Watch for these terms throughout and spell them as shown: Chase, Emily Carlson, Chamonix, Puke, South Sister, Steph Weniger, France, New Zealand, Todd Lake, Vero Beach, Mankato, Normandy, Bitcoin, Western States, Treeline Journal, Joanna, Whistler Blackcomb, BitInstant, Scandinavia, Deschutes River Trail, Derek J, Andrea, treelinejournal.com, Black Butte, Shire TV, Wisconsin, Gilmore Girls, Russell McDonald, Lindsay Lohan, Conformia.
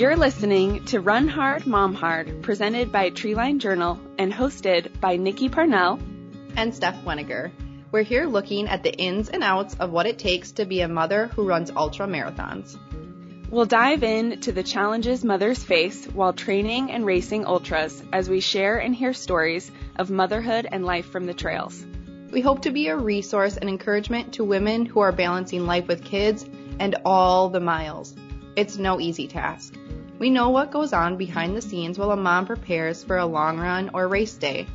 You're listening to Run Hard, Mom Hard, presented by Treeline Journal and hosted by Nikki Parnell and Steph Weniger. We're here looking at the ins and outs of what it takes to be a mother who runs ultra marathons. We'll dive into the challenges mothers face while training and racing ultras as we share and hear stories of motherhood and life from the trails. We hope to be a resource and encouragement to women who are balancing life with kids and all the miles. It's no easy task. We know what goes on behind the scenes while a mom prepares for a long run or race day.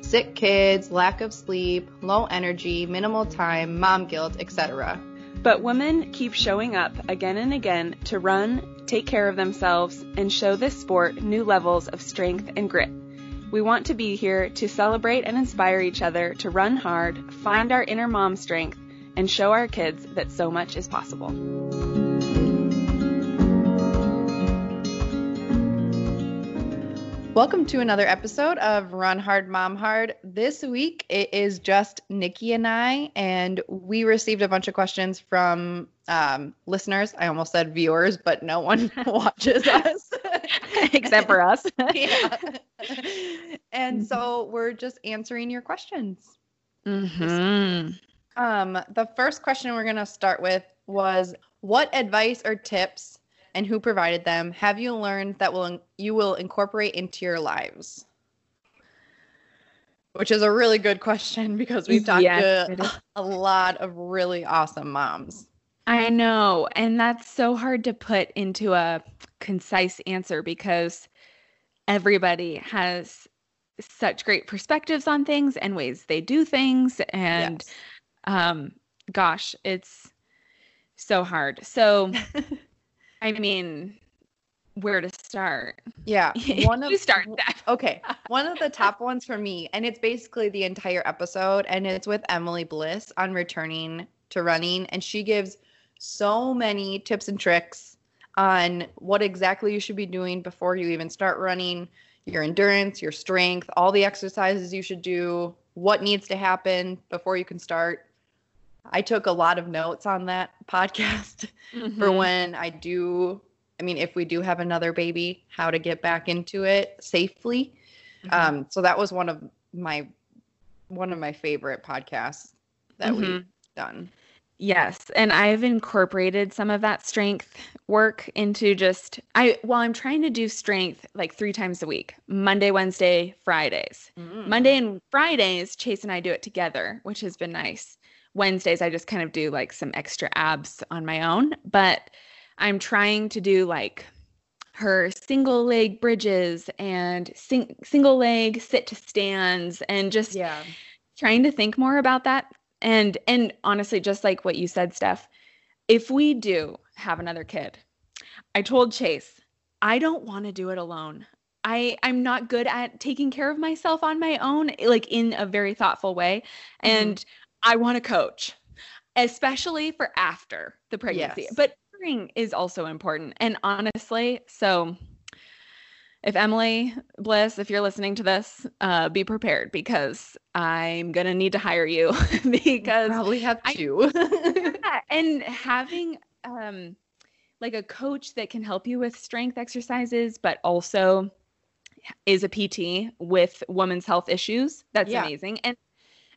Sick kids, lack of sleep, low energy, minimal time, mom guilt, etc. But women keep showing up again and again to run, take care of themselves, and show this sport new levels of strength and grit. We want to be here to celebrate and inspire each other to run hard, find our inner mom strength, and show our kids that so much is possible. Welcome to another episode of Run Hard, Mom Hard. This week, it is just Nikki and I, and we received a bunch of questions from listeners. I almost said viewers, but no one watches us. Except for us. Yeah. And so we're just answering your questions. Mm-hmm. The first question we're going to start with was, what advice or tips, and who provided them, have you learned that you will incorporate into your lives? Which is a really good question because we've talked to a lot of really awesome moms. I know. And that's so hard to put into a concise answer because everybody has such great perspectives on things and ways they do things. And gosh, it's so hard. So... I mean, where to start? Yeah. You start that. Okay. One of the top ones for me, and it's basically the entire episode, and it's with Emily Bliss on returning to running, and she gives so many tips and tricks on what exactly you should be doing before you even start running, your endurance, your strength, all the exercises you should do, what needs to happen before you can start. I took a lot of notes on that podcast for when if we do have another baby, how to get back into it safely. Mm-hmm. So that was one of my favorite podcasts that we've done. Yes. And I've incorporated some of that strength work into I'm trying to do strength like 3 times a week, Monday, Wednesday, Fridays. Mm-hmm. Monday and Fridays, Chase and I do it together, which has been nice. Wednesdays, I just kind of do like some extra abs on my own, but I'm trying to do like her single leg bridges and single leg sit to stands and just trying to think more about that. And honestly, just like what you said, Steph, if we do have another kid, I told Chase, I don't want to do it alone. I'm not good at taking care of myself on my own, like in a very thoughtful way. Mm-hmm. And I want to coach, especially for after the pregnancy, but during is also important. And honestly, so if Emily Bliss, if you're listening to this, be prepared because I'm going to need to hire you because you probably have to. And having, like a coach that can help you with strength exercises, but also is a PT with women's health issues. That's amazing.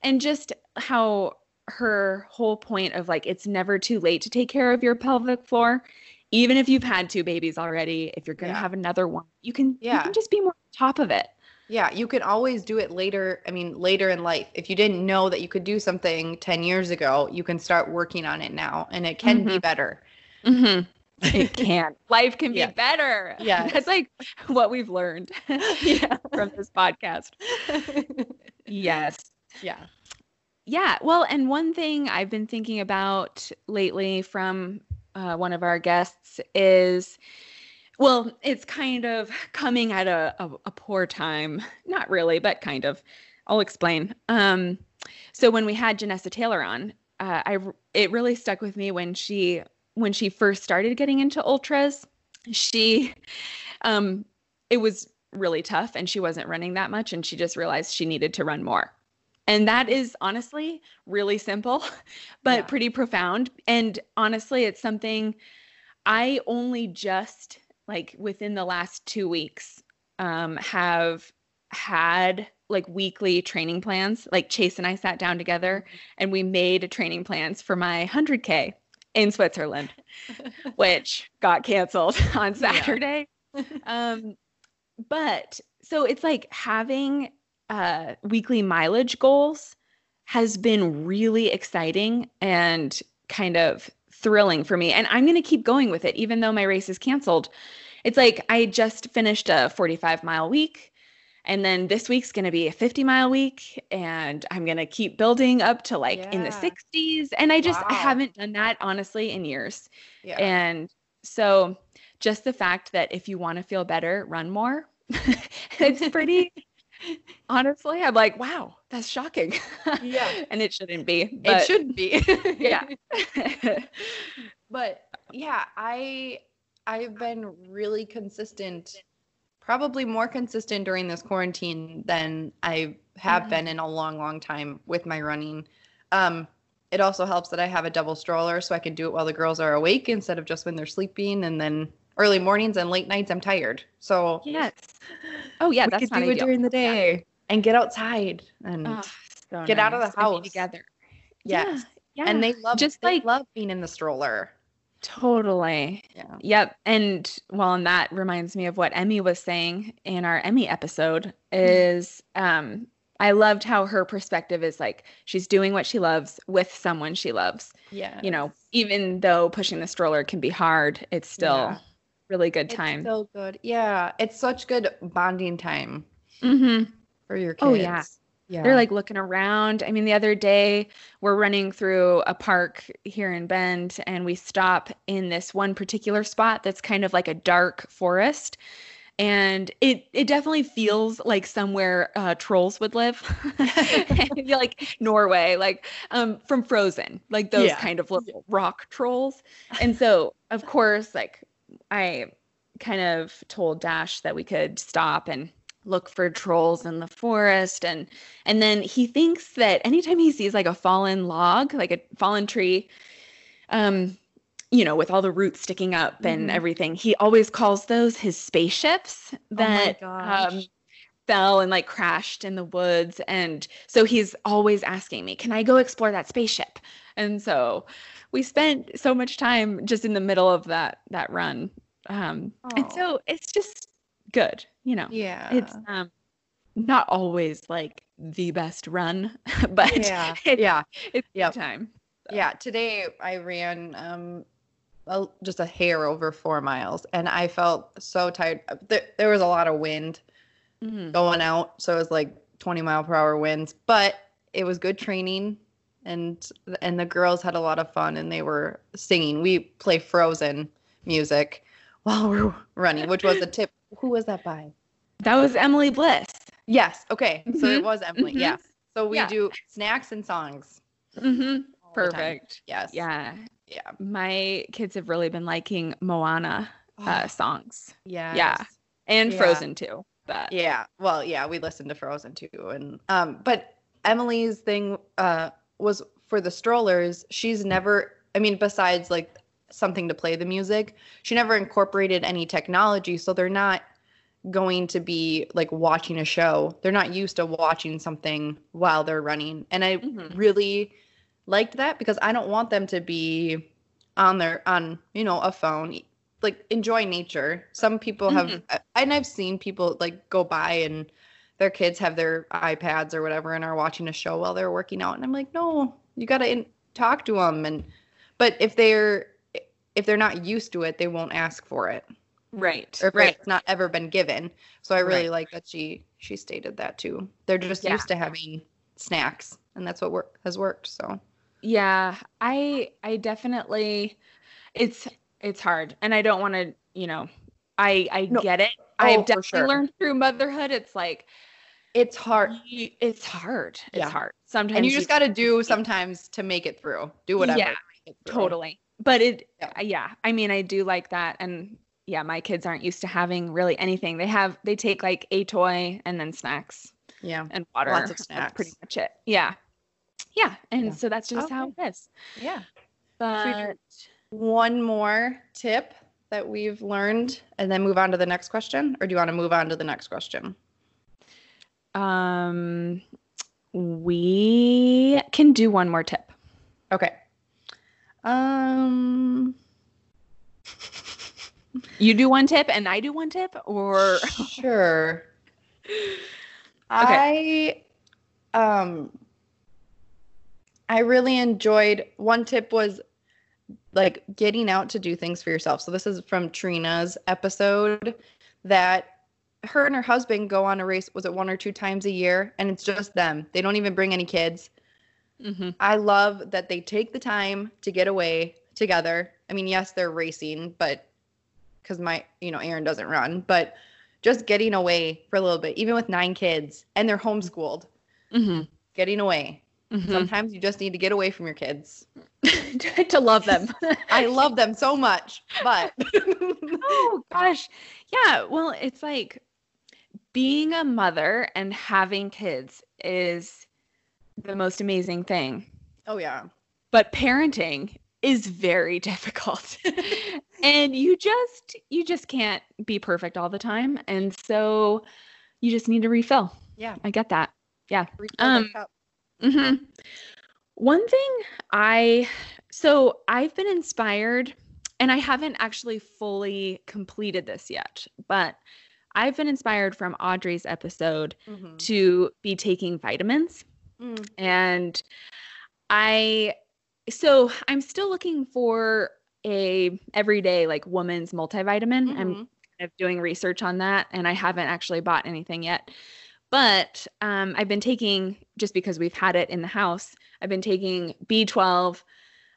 And just how her whole point of like, it's never too late to take care of your pelvic floor. Even if you've had 2 babies already, if you're going to have another one, you can just be more on top of it. Yeah. You can always do it later. I mean, later in life, if you didn't know that you could do something 10 years ago, you can start working on it now and it can be better. Mm-hmm. It can. Life can be better. Yeah. That's like what we've learned from this podcast. Yes. Yeah. Yeah. Well, and one thing I've been thinking about lately from one of our guests is, well, it's kind of coming at a poor time. Not really, but kind of. I'll explain. So when we had Janessa Taylor on, it really stuck with me when she first started getting into ultras. She, it was really tough, and she wasn't running that much, and she just realized she needed to run more. And that is honestly really simple, but pretty profound. And honestly, it's something I only just like within the last 2 weeks, have had like weekly training plans. Like Chase and I sat down together and we made training plans for my 100k in Switzerland, which got canceled on Saturday. Yeah. But so it's like having weekly mileage goals has been really exciting and kind of thrilling for me. And I'm going to keep going with it, even though my race is canceled. It's like, I just finished a 45 mile week, and then this week's going to be a 50 mile week, and I'm going to keep building up to like in the 60s. And I just haven't done that honestly in years. Yeah. And so just the fact that if you want to feel better, run more, it's pretty, honestly, I'm like, wow, that's shocking. Yeah. And it shouldn't be. But it shouldn't be. Yeah. But yeah, I've been really consistent, probably more consistent during this quarantine than I have been in a long, long time with my running. It also helps that I have a double stroller, so I can do it while the girls are awake instead of just when they're sleeping. And then early mornings and late nights, I'm tired. So yes. Oh yeah, that's not ideal. We could do it during the day and get outside and get out of the house together. Yes. Yeah. And they love love being in the stroller. Totally. Yeah. Yep. And well, and that reminds me of what Emmy was saying in our Emmy episode is, I loved how her perspective is like, she's doing what she loves with someone she loves. Yeah. You know, even though pushing the stroller can be hard, it's still really good time. It's so good. Yeah. It's such good bonding time for your kids. Oh yeah. Yeah. They're like looking around. I mean, the other day we're running through a park here in Bend, and we stop in this one particular spot that's kind of like a dark forest. And it definitely feels like somewhere trolls would live, like Norway, like from Frozen, like those kind of little rock trolls. And so, of course, like I kind of told Dash that we could stop and look for trolls in the forest. And then he thinks that anytime he sees like a fallen log, like a fallen tree, you know, with all the roots sticking up and everything, he always calls those his spaceships that fell and like crashed in the woods. And so he's always asking me, can I go explore that spaceship? And so we spent so much time just in the middle of that run. And so it's just good, you know. Yeah. It's not always like the best run, but it's the time. So. Yeah. Today I ran just a hair over 4 miles, and I felt so tired. There was a lot of wind going out, so it was like 20-mile-per-hour winds, but it was good training, and the girls had a lot of fun, and they were singing. We play Frozen music while we're running, which was a tip. Who was that by? That was Emily Bliss. Yes. Okay. So it was Emily. Mm-hmm. Yes. So we do snacks and songs. Mm-hmm. Perfect. Yes. Yeah. Yeah. My kids have really been liking Moana songs. Yeah. Yeah. And Frozen too. But yeah. Well, yeah, we listened to Frozen too. And but Emily's thing was for the strollers. She's never, I mean, besides like something to play the music, she never incorporated any technology, so they're not going to be like watching a show. They're not used to watching something while they're running, and I really liked that, because I don't want them to be on you know, a phone. Like, enjoy nature. Some people have, and I've seen people like go by and their kids have their iPads or whatever and are watching a show while they're working out, and I'm like, no, you gotta talk to them. And but if they're not used to it, they won't ask for it. Right. Or if it's not ever been given. So I really like that she stated that too. They're just used to having snacks, and that's what has worked. So yeah, I definitely, it's hard, and I don't want to, you know, I get it. I've definitely learned through motherhood. It's like, it's hard. It's hard. Yeah. It's hard. Sometimes, and you just got to do sometimes to make it through. Do whatever. Yeah, totally. But I mean, I do like that. And yeah, my kids aren't used to having really anything. They take like a toy and then snacks. Yeah. And water. Lots of snacks. That's pretty much it. Yeah. Yeah. And so that's just how it is. Yeah. But one more tip that we've learned and then move on to the next question? Or do you want to move on to the next question? We can do one more tip. Okay. You do one tip and I do one tip, or sure. Okay. I really enjoyed, one tip was like getting out to do things for yourself. So this is from Trina's episode, that her and her husband go on a race, was it 1 or 2 times a year? And it's just them. They don't even bring any kids. Mm-hmm. I love that they take the time to get away together. I mean, yes, they're racing, but because Aaron doesn't run, but just getting away for a little bit, even with 9 kids, and they're homeschooled, mm-hmm. getting away. Mm-hmm. Sometimes you just need to get away from your kids to love them. I love them so much, but oh gosh. Yeah. Well, it's like being a mother and having kids is the most amazing thing. Oh yeah. But parenting is very difficult. And you just can't be perfect all the time. And so you just need to refill. Yeah. I get that. Yeah. Mm-hmm. One thing I've been inspired, and I haven't actually fully completed this yet, but I've been inspired from Audrey's episode mm-hmm. to be taking vitamins. Mm. And I'm still looking for a everyday like woman's multivitamin. Mm-hmm. I'm kind of doing research on that, and I haven't actually bought anything yet. But I've been taking, just because we've had it in the house, I've been taking B12,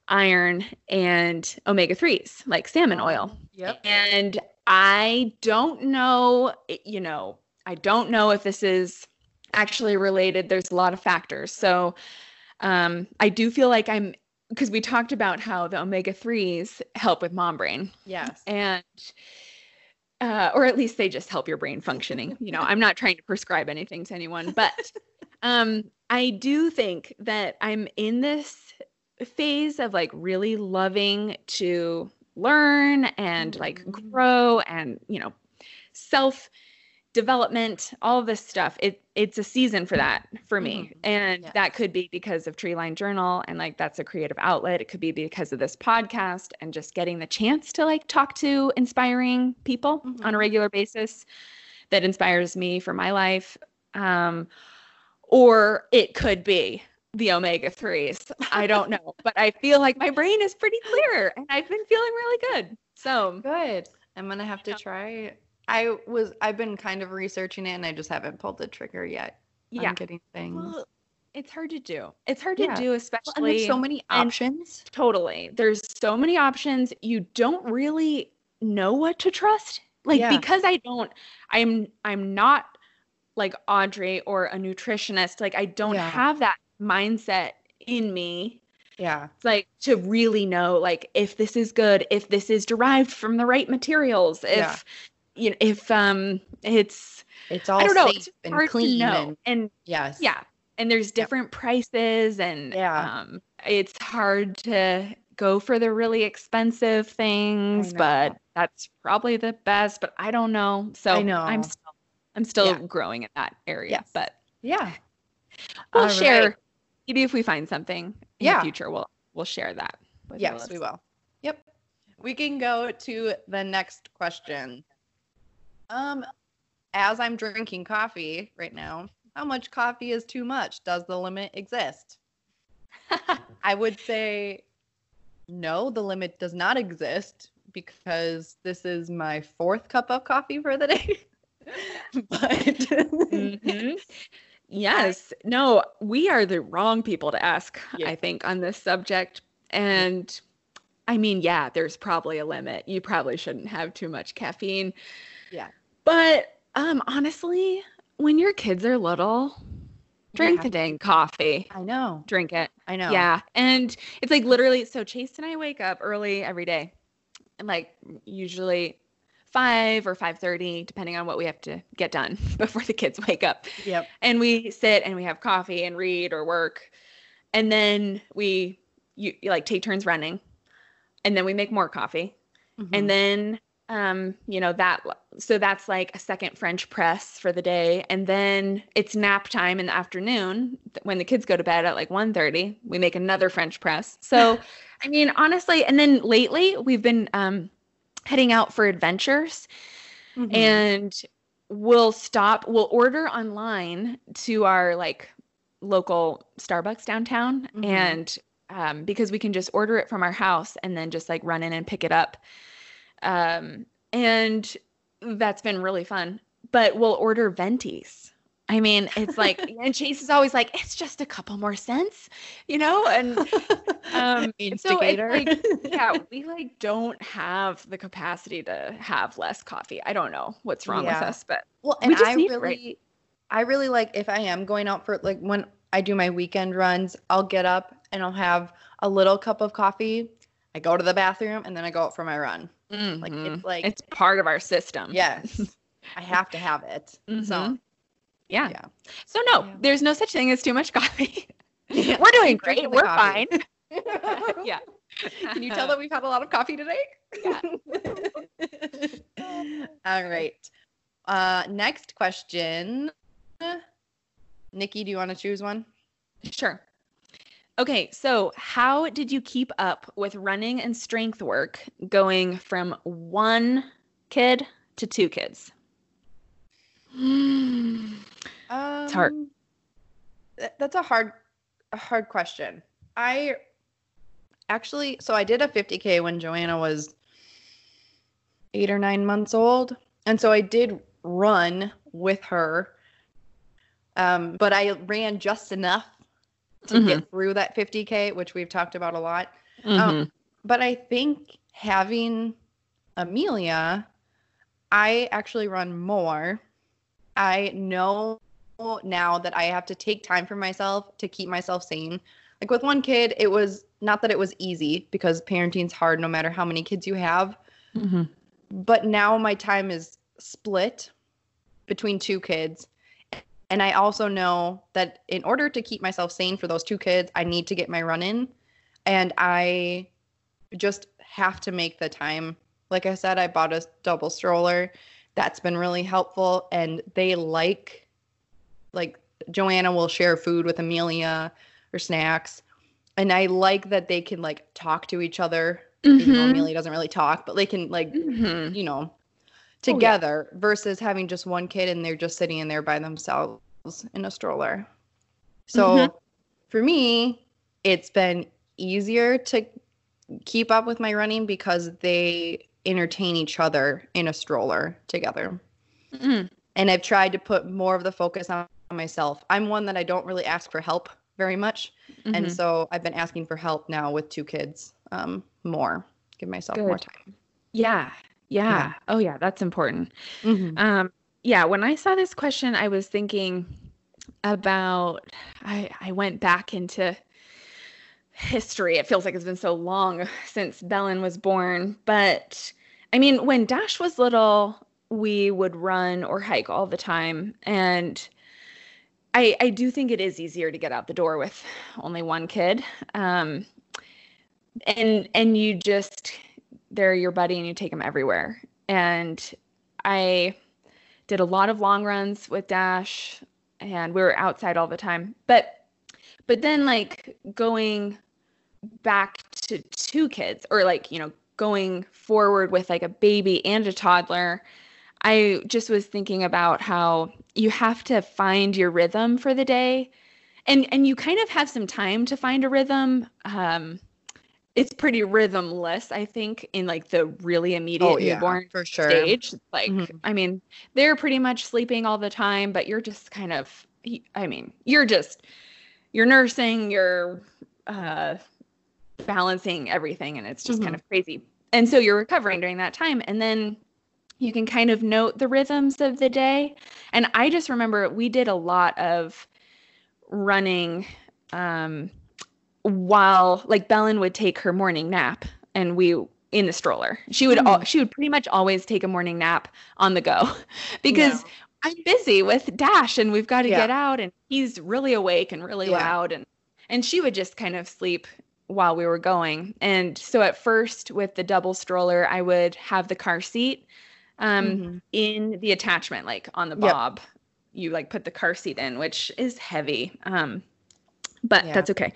iron, and omega-3s, like salmon oil. Yep. And I don't know if this is actually related. There's a lot of factors. So I do feel like because we talked about how the omega-3s help with mom brain. Yes. And or at least they just help your brain functioning. You know, I'm not trying to prescribe anything to anyone, but I do think that I'm in this phase of like really loving to learn and like grow and, you know, self-development, all of this stuff. It's a season for that for me. Mm-hmm. And yes. That could be because of Treeline Journal, and like that's a creative outlet. It could be because of this podcast and just getting the chance to like talk to inspiring people mm-hmm. on a regular basis that inspires me for my life. Or it could be the omega-3s. I don't know, but I feel like my brain is pretty clear and I've been feeling really good. So good. I'm going to have to try. I've been kind of researching it, and I just haven't pulled the trigger yet. Yeah. On getting things. Well, it's hard to do. It's hard to do, especially. Well, and there's so many options. Totally. There's so many options. You don't really know what to trust. Like, because I'm not like Audrey or a nutritionist. Like, I don't have that mindset in me. Yeah. It's like to really know, like, if this is good, if this is derived from the right materials, if, you know, if it's all, I don't know, safe, it's and clean to know. And yes. Yeah. And there's different prices, and it's hard to go for the really expensive things, but that's probably the best, but I don't know. So I know. I'm still growing in that area. Yes. But we'll share. Maybe if we find something in the future, we'll share that. Yes, we will. Yep. We can go to the next question. As I'm drinking coffee right now, how much coffee is too much? Does the limit exist? I would say no, the limit does not exist, because this is my 4th cup of coffee for the day. But mm-hmm. Yes, no, we are the wrong people to ask, I think, on this subject. And I mean, there's probably a limit. You probably shouldn't have too much caffeine. Yeah. But honestly, when your kids are little, drink the dang coffee. I know. Drink it. I know. Yeah. And it's like literally, so Chase and I wake up early every day, and like usually 5 or 5:30, depending on what we have to get done before the kids wake up. Yep. And we sit and we have coffee and read or work. And then we like take turns running, and then we make more coffee. Mm-hmm. And then, so that's like a second French press for the day. And then it's nap time in the afternoon when the kids go to bed at like 1:30, we make another French press. So, I mean, honestly, and then lately we've been, heading out for adventures, mm-hmm. and we'll order online to our like local Starbucks downtown. Mm-hmm. And, because we can just order it from our house and then just like run in and pick it up. And that's been really fun, but we'll order Ventis. I mean, it's like, and Chase is always like, it's just a couple more cents, you know? And, so it's like, yeah, we like don't have the capacity to have less coffee. I don't know what's wrong with us, but I really like, if I am going out for like, when I do my weekend runs, I'll get up and I'll have a little cup of coffee. I go to the bathroom and then I go out for my run. Mm-hmm. Like it's part of our system. Yes. I have to have it. Mm-hmm. So yeah. So there's no such thing as too much coffee. Yeah. We're doing great. We're fine. Yeah. Can you tell that we've had a lot of coffee today? Yeah. All right. Next question. Nikki, do you want to choose one? Sure. Okay, so how did you keep up with running and strength work going from one kid to two kids? It's hard. That's a hard question. I did a 50k when Joanna was 8 or 9 months old, and so I did run with her. But I ran just enough to mm-hmm. get through that 50K, which we've talked about a lot. Mm-hmm. But I think having Amelia, I actually run more. I know now that I have to take time for myself to keep myself sane. Like with one kid, it was not that it was easy because parenting's hard no matter how many kids you have. Mm-hmm. But now my time is split between two kids. And I also know that in order to keep myself sane for those two kids, I need to get my run in. And I just have to make the time. Like I said, I bought a double stroller. That's been really helpful. And they like Joanna will share food with Amelia or snacks. And I like that they can like talk to each other. Mm-hmm. Even though Amelia doesn't really talk, but they can like, mm-hmm. you know, together versus having just one kid and they're just sitting in there by themselves in a stroller. So mm-hmm. for me, it's been easier to keep up with my running because they entertain each other in a stroller together. Mm-hmm. And I've tried to put more of the focus on myself. I'm one that I don't really ask for help very much. Mm-hmm. And so I've been asking for help now with two kids more, give myself more time. Yeah. Yeah. Oh yeah. That's important. Mm-hmm. When I saw this question, I was thinking about, I went back into history. It feels like it's been so long since Belen was born, but I mean, when Dash was little, we would run or hike all the time. And I do think it is easier to get out the door with only one kid. And you just, they're your buddy and you take them everywhere. And I did a lot of long runs with Dash and we were outside all the time. But then like going back to two kids or like, you know, going forward with like a baby and a toddler, I just was thinking about how you have to find your rhythm for the day. And you kind of have some time to find a rhythm. It's pretty rhythmless, I think, in like the really immediate newborn for sure. stage. Like, mm-hmm. I mean, they're pretty much sleeping all the time, but you're just kind of, I mean, you're nursing, you're balancing everything, and it's just mm-hmm. kind of crazy. And so you're recovering during that time. And then you can kind of note the rhythms of the day. And I just remember we did a lot of running, while like Belen would take her morning nap and we in the stroller, she would pretty much always take a morning nap on the go because I'm busy with Dash and we've got to get out and he's really awake and really loud. And she would just kind of sleep while we were going. And so at first with the double stroller, I would have the car seat in the attachment, like on the bob, you like put the car seat in, which is heavy. But that's okay.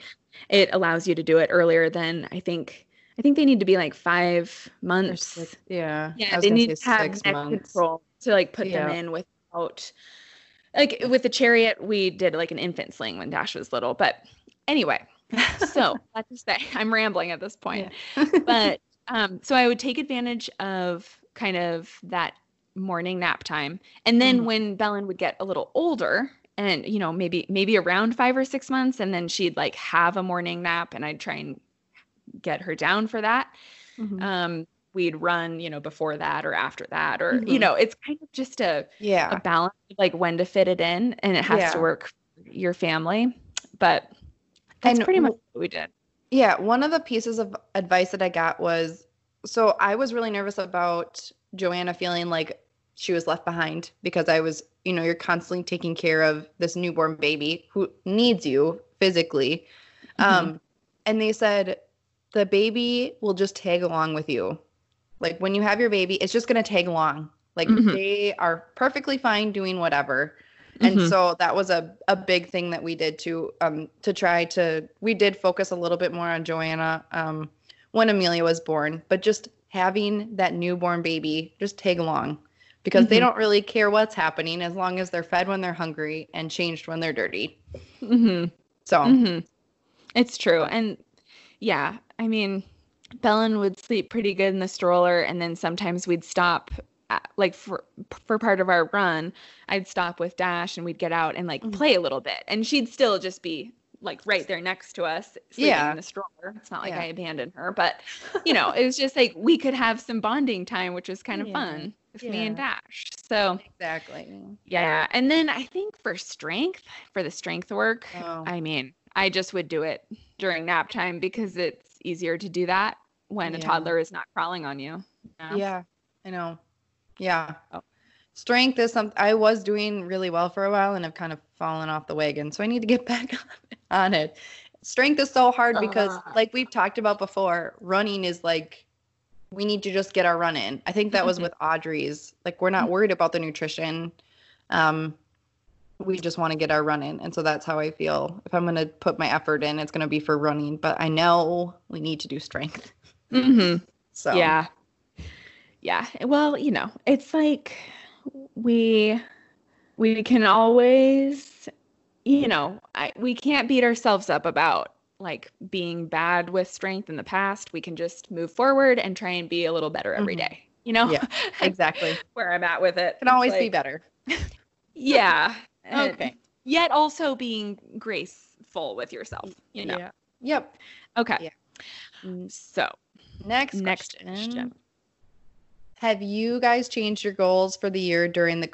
It allows you to do it earlier than I think they need to be like 5 months. Yeah. They need to have neck control to like put them in without, like with the chariot, we did like an infant sling when Dash was little, but anyway, so let's just say I'm rambling at this point, but, so I would take advantage of kind of that morning nap time. And then when Belen would get a little older and, you know, maybe around 5 or 6 months, and then she'd like have a morning nap and I'd try and get her down for that. We'd run, you know, before that or after that, or, you know, it's kind of just a balance of like when to fit it in, and it has to work for your family, but that's pretty much what we did. Yeah. One of the pieces of advice that I got was, so I was really nervous about Joanna feeling like she was left behind, because I was, you know, you're constantly taking care of this newborn baby who needs you physically. And they said, the baby will just tag along with you. Like when you have your baby, it's just going to tag along. Like they are perfectly fine doing whatever. And so that was a big thing that we did to try to, we did focus a little bit more on Joanna when Amelia was born, but just having that newborn baby just tag along, because they don't really care what's happening as long as they're fed when they're hungry and changed when they're dirty. So it's true. And yeah, I mean, Belen would sleep pretty good in the stroller, and then sometimes we'd stop like for part of our run, I'd stop with Dash and we'd get out and like play a little bit, and she'd still just be like right there next to us sleeping in the stroller. It's not like I abandoned her, but you know, it was just like we could have some bonding time, which was kind of fun with me and Dash. So yeah. And then I think for the strength work, I mean, I just would do it during nap time, because it's easier to do that when a toddler is not crawling on you. Yeah, I know. Yeah. Strength is something I was doing really well for a while and have kind of fallen off the wagon. So I need to get back on it. Strength is so hard because like we've talked about before, running is like, we need to just get our run in. I think that was with Audrey's, like, we're not worried about the nutrition. We just want to get our run in. And so that's how I feel. If I'm going to put my effort in, it's going to be for running, but I know we need to do strength. So yeah. Well, you know, it's like we can always, you know, we can't beat ourselves up about like being bad with strength in the past. We can just move forward and try and be a little better every day, you know? Yeah, exactly. Where I'm at with it. Can always be better. Yeah. Okay. Yet also being graceful with yourself, you know? Yeah. Yep. Okay. Yeah. So next question. Have you guys changed your goals for the year during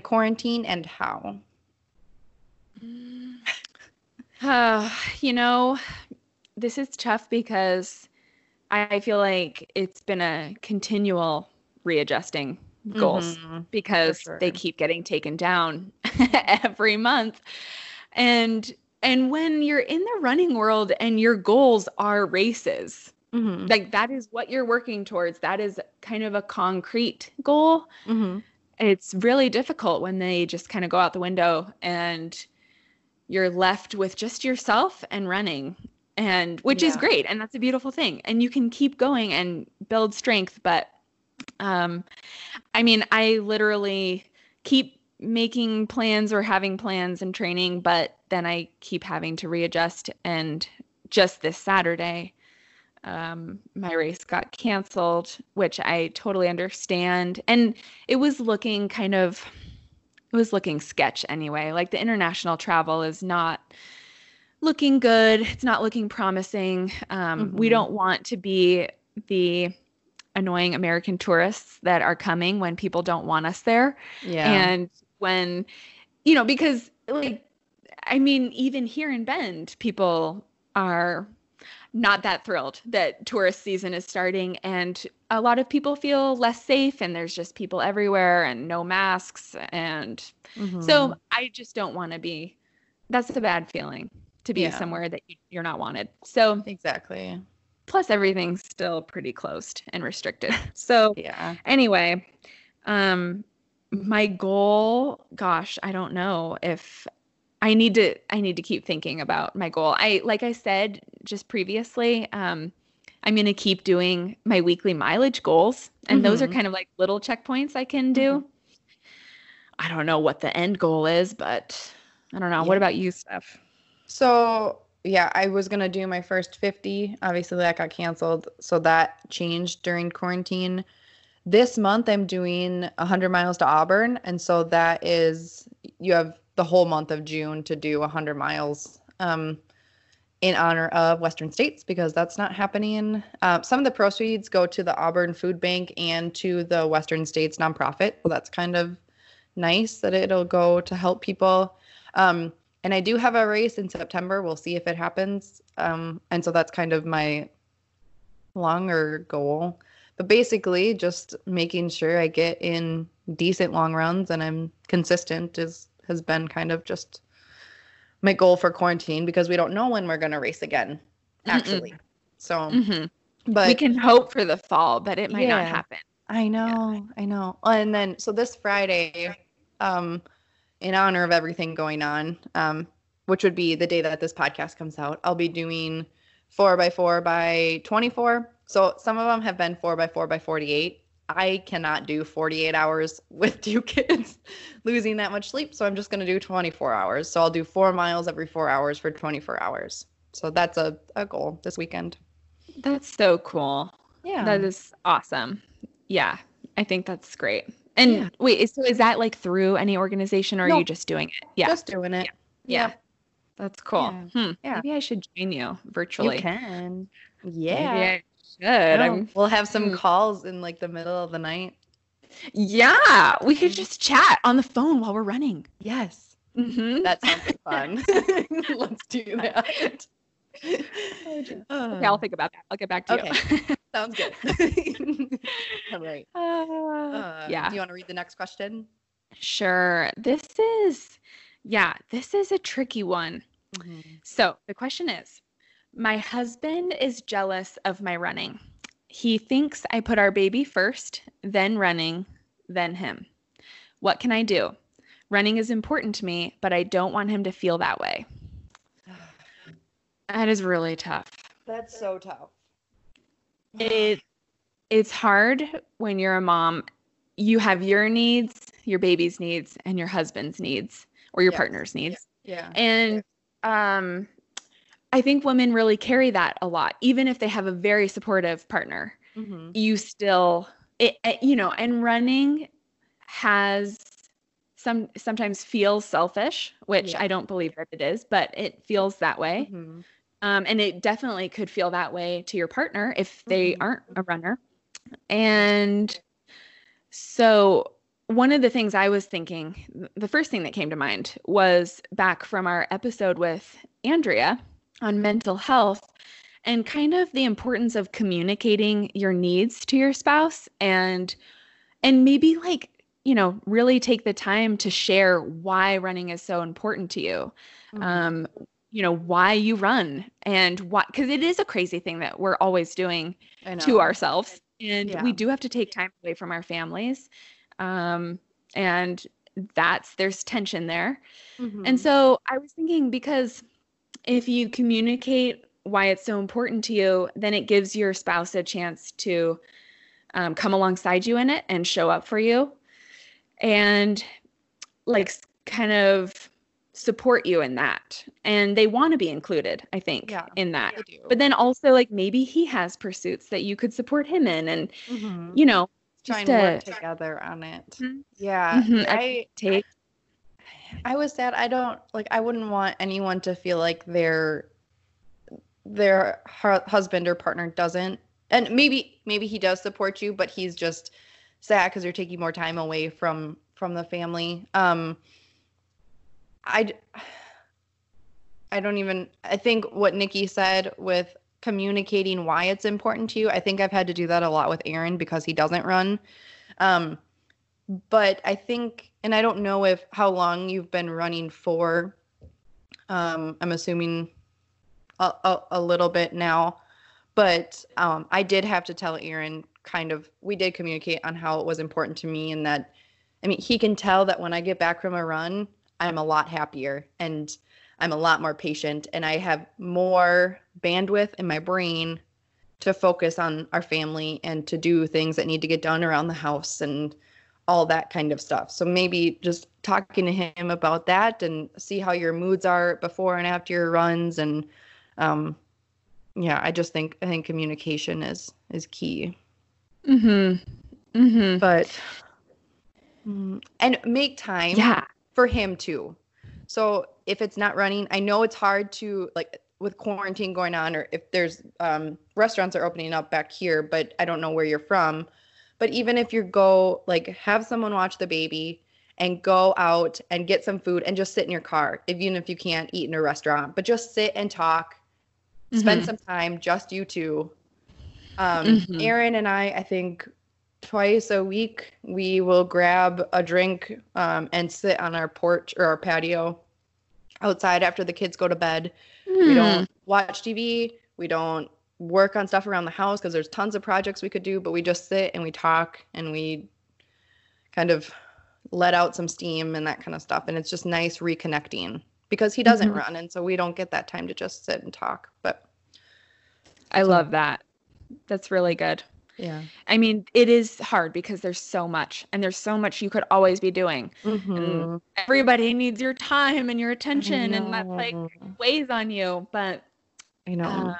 quarantine, and how? You know, this is tough because I feel like it's been a continual readjusting goals because they keep getting taken down every month. And when you're in the running world and your goals are races, like that is what you're working towards. That is kind of a concrete goal. It's really difficult when they just kind of go out the window and you're left with just yourself and running, and which is great. And that's a beautiful thing. And you can keep going and build strength. But, I mean, I literally keep making plans or having plans and training, but then I keep having to readjust. And just this Saturday, my race got canceled, which I totally understand. And it was looking sketch anyway. Like the international travel is not looking good. It's not looking promising. We don't want to be the annoying American tourists that are coming when people don't want us there. Yeah. And when, you know, because like, I mean, even here in Bend, people are not that thrilled that tourist season is starting, and a lot of people feel less safe, and there's just people everywhere and no masks. And so I just don't want to be, that's a bad feeling to be somewhere that you're not wanted. So exactly. Plus everything's still pretty closed and restricted. So anyway, my goal, gosh, I don't know if I need to keep thinking about my goal. Like I said just previously, I'm going to keep doing my weekly mileage goals. And those are kind of like little checkpoints I can do. I don't know what the end goal is, but I don't know. Yeah. What about you, Steph? So, yeah, I was going to do my first 50. Obviously, that got canceled. So that changed during quarantine. This month, I'm doing 100 miles to Auburn. And so that is, you have the whole month of June to do 100 miles in honor of Western States, because that's not happening. Some of the proceeds go to the Auburn Food Bank and to the Western States nonprofit. Well, that's kind of nice that it'll go to help people. And I do have a race in September. We'll see if it happens. And so that's kind of my longer goal. But basically just making sure I get in decent long runs and I'm consistent has been kind of just my goal for quarantine, because we don't know when we're going to race again, actually. So, but we can hope for the fall, but it might not happen. I know, I know. And then, so this Friday, in honor of everything going on, which would be the day that this podcast comes out, I'll be doing 4x4x24. So some of them have been 4x4x48. I cannot do 48 hours with two kids losing that much sleep. So I'm just going to do 24 hours. So I'll do 4 miles every 4 hours for 24 hours. So that's a goal this weekend. That's so cool. Yeah. That is awesome. Yeah. I think that's great. And wait, so is that like through any organization or are you just doing it? Yeah. Just doing it. Yeah. That's cool. Yeah. Maybe I should join you virtually. You can. Yeah. Maybe good. We'll have some calls in like the middle of the night. Yeah, we could just chat on the phone while we're running. Yes. That sounds fun. Let's do that. Okay, I'll think about that. I'll get back to you. Sounds good. All right. Do you want to read the next question? Sure. This is a tricky one. So the question is, my husband is jealous of my running. He thinks I put our baby first, then running, then him. What can I do? Running is important to me, but I don't want him to feel that way. That is really tough. That's so tough. It's hard when you're a mom. You have your needs, your baby's needs, and your husband's needs, or your partner's needs. Yeah. And I think women really carry that a lot. Even if they have a very supportive partner, you still, and running sometimes feels selfish, which I don't believe that it is, but it feels that way. And it definitely could feel that way to your partner if they aren't a runner. And so one of the things I was thinking, the first thing that came to mind was back from our episode with Andrea on mental health and kind of the importance of communicating your needs to your spouse and maybe like, really take the time to share why running is so important to you. Why you run and why, because it is a crazy thing that we're always doing to ourselves. And we do have to take time away from our families. And there's tension there. And so I was thinking, because if you communicate why it's so important to you, then it gives your spouse a chance to come alongside you in it and show up for you and like kind of support you in that. And they want to be included, I think, in that. But then also like maybe he has pursuits that you could support him in and, trying to work together on it. Yeah. I was sad. I wouldn't want anyone to feel like their husband or partner doesn't. And maybe he does support you, but he's just sad because you're taking more time away from the family. I think what Nikki said with communicating why it's important to you, I think I've had to do that a lot with Aaron because he doesn't run. But I think, and I don't know how long you've been running for, I'm assuming a little bit now. But I did have to tell Aaron kind of, we did communicate on how it was important to me, and that, I mean, he can tell that when I get back from a run, I'm a lot happier and I'm a lot more patient, and I have more bandwidth in my brain to focus on our family and to do things that need to get done around the house and all that kind of stuff. So maybe just talking to him about that and see how your moods are before and after your runs. And I just think, communication is key. Mm-hmm. Mm-hmm. But, and make time for him too. So if it's not running, I know it's hard to, like, with quarantine going on, or if there's restaurants are opening up back here, but I don't know where you're from. But even if you go, like, have someone watch the baby and go out and get some food and just sit in your car, even if you can't eat in a restaurant, but just sit and talk, spend some time, just you two. Aaron and I think twice a week, we will grab a drink and sit on our porch or our patio outside after the kids go to bed. We don't watch TV. We don't work on stuff around the house because there's tons of projects we could do, but we just sit and we talk and we kind of let out some steam and that kind of stuff. And it's just nice reconnecting because he doesn't run. And so we don't get that time to just sit and talk. But I love that. That's really good. Yeah. I mean, it is hard because there's so much, and there's so much you could always be doing. And everybody needs your time and your attention, and that, like, weighs on you. But I know.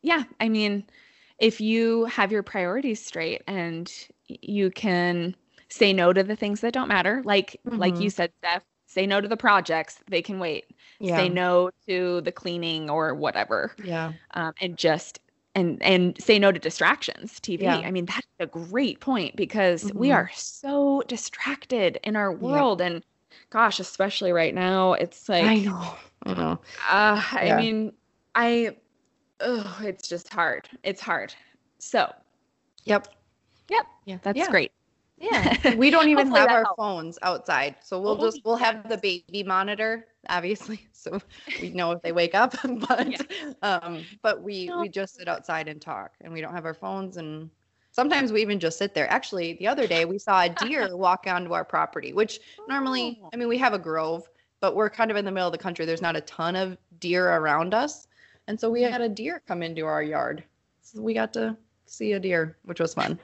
Yeah. I mean, if you have your priorities straight and you can say no to the things that don't matter, like you said, Steph, say no to the projects. They can wait. Yeah. Say no to the cleaning or whatever. Yeah. And just, and say no to distractions, TV. Yeah. I mean, that's a great point because we are so distracted in our world. And gosh, especially right now, it's like, I know. I mean, it's just hard. It's hard. So. Yep. Yeah. That's great. Yeah. We don't even have our phones outside. So we'll have the baby monitor, obviously, so we know if they wake up, but, but we just sit outside and talk, and we don't have our phones. And sometimes we even just sit there. Actually, the other day we saw a deer walk onto our property, which normally, I mean, we have a grove, but we're kind of in the middle of the country. There's not a ton of deer around us. And so we had a deer come into our yard. So we got to see a deer, which was fun.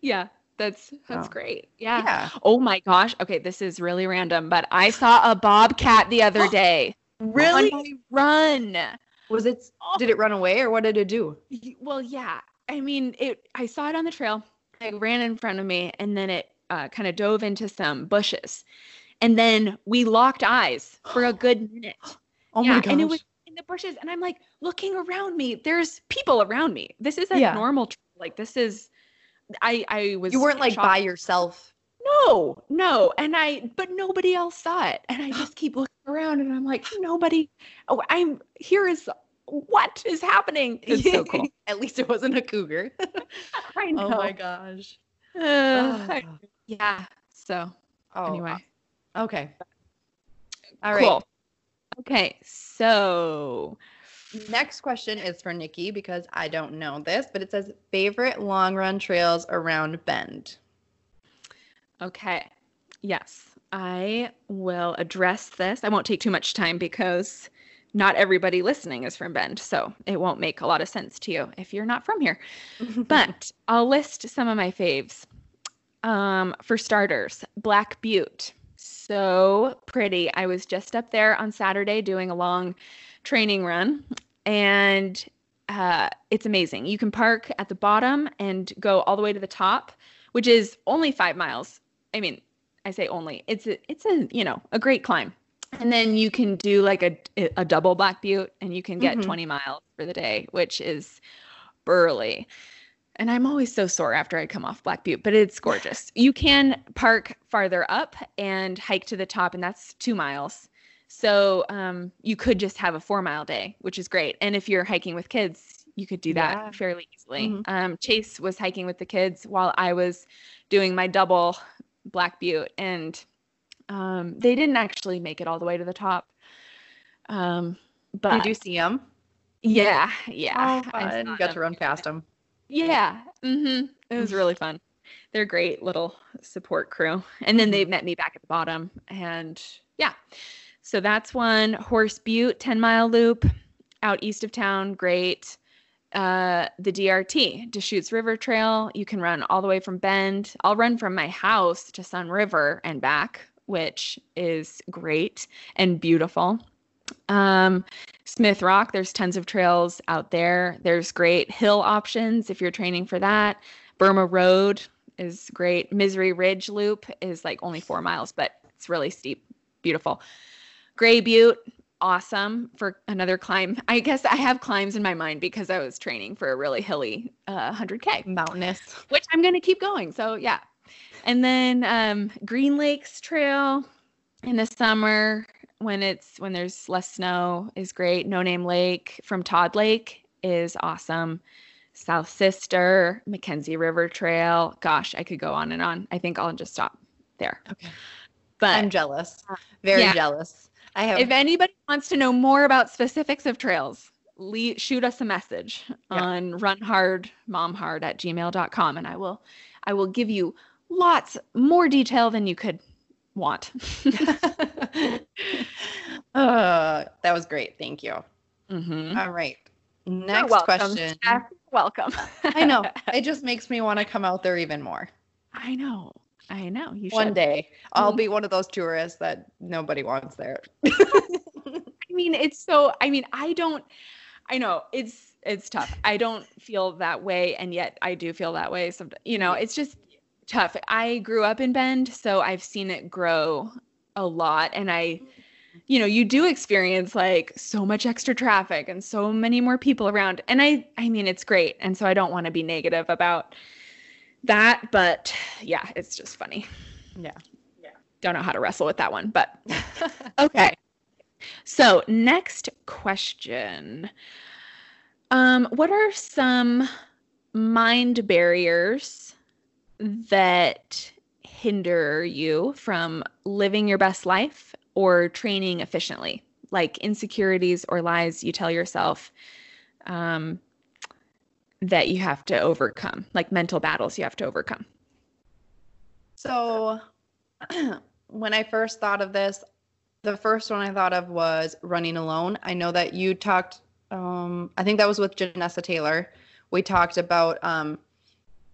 Yeah. That's great. Yeah. Oh my gosh. Okay. This is really random, but I saw a bobcat the other day. Really? On my run. Was it, did it run away, or what did it do? Well, yeah. I mean, I saw it on the trail. It ran in front of me, and then it kind of dove into some bushes, and then we locked eyes for a good minute. My gosh. And it was in the bushes, and I'm like looking around me. There's people around me. This is a normal trail. Like, this is, I was. You weren't, like, shocked. By yourself. No. And but nobody else saw it. And I just keep looking around, and I'm like, nobody. Oh, what is happening? It's so cool. At least it wasn't a cougar. I know. Oh my gosh. Yeah. So anyway. Okay. All right. Cool. Okay. So. Next question is for Nikki, because I don't know this, but it says favorite long run trails around Bend. Okay. Yes, I will address this. I won't take too much time because not everybody listening is from Bend, so it won't make a lot of sense to you if you're not from here. But I'll list some of my faves. For starters, Black Butte. So pretty. I was just up there on Saturday doing a long training run, and it's amazing. You can park at the bottom and go all the way to the top, which is only 5 miles. I mean, I say only. It's a a great climb, and then you can do like a double Black Butte, and you can get 20 miles for the day, which is burly. And I'm always so sore after I come off Black Butte, but it's gorgeous. You can park farther up and hike to the top, and that's 2 miles. So you could just have a 4 mile day, which is great. And if you're hiking with kids, you could do that fairly easily. Chase was hiking with the kids while I was doing my double Black Butte, and they didn't actually make it all the way to the top. But did you see him? Yeah. Oh, I got to run past him. Yeah. Mm-hmm. It was really fun. They're a great little support crew. And then they met me back at the bottom. And yeah. So that's one. Horse Butte, 10-mile loop out east of town. Great. The DRT, Deschutes River Trail. You can run all the way from Bend. I'll run from my house to Sun River and back, which is great and beautiful. Smith Rock, there's tons of trails out there. There's great hill options if you're training for that. Burma Road is great. Misery Ridge Loop is like only 4 miles, but it's really steep. Beautiful. Gray Butte, awesome for another climb. I guess I have climbs in my mind because I was training for a really hilly 100K. Mountainous. Which I'm going to keep going. So, yeah. And then Green Lakes Trail in the summer when there's less snow is great. No Name Lake from Todd Lake is awesome. South Sister, Mackenzie River Trail. Gosh, I could go on and on. I think I'll just stop there. Okay. But I'm jealous. Very jealous. I have. If anybody wants to know more about specifics of trails, shoot us a message on runhardmomhard@gmail.com, and I will give you lots more detail than you could want. That was great. Thank you. Mm-hmm. All right. Next question. You're welcome. I know. It just makes me want to come out there even more. I know. You should. One day I'll be one of those tourists that nobody wants there. I know it's tough. I don't feel that way. And yet I do feel that way. So, it's just tough. I grew up in Bend, so I've seen it grow a lot. And you do experience like so much extra traffic and so many more people around. And I mean, it's great. And so I don't want to be negative about that, but yeah, it's just funny. Yeah. Don't know how to wrestle with that one, but okay. So next question. What are some mind barriers that hinder you from living your best life or training efficiently, like insecurities or lies you tell yourself that you have to overcome, like mental battles you have to overcome? So when I first thought of this, the first one I thought of was running alone. I know that you talked, I think that was with Janessa Taylor. We talked about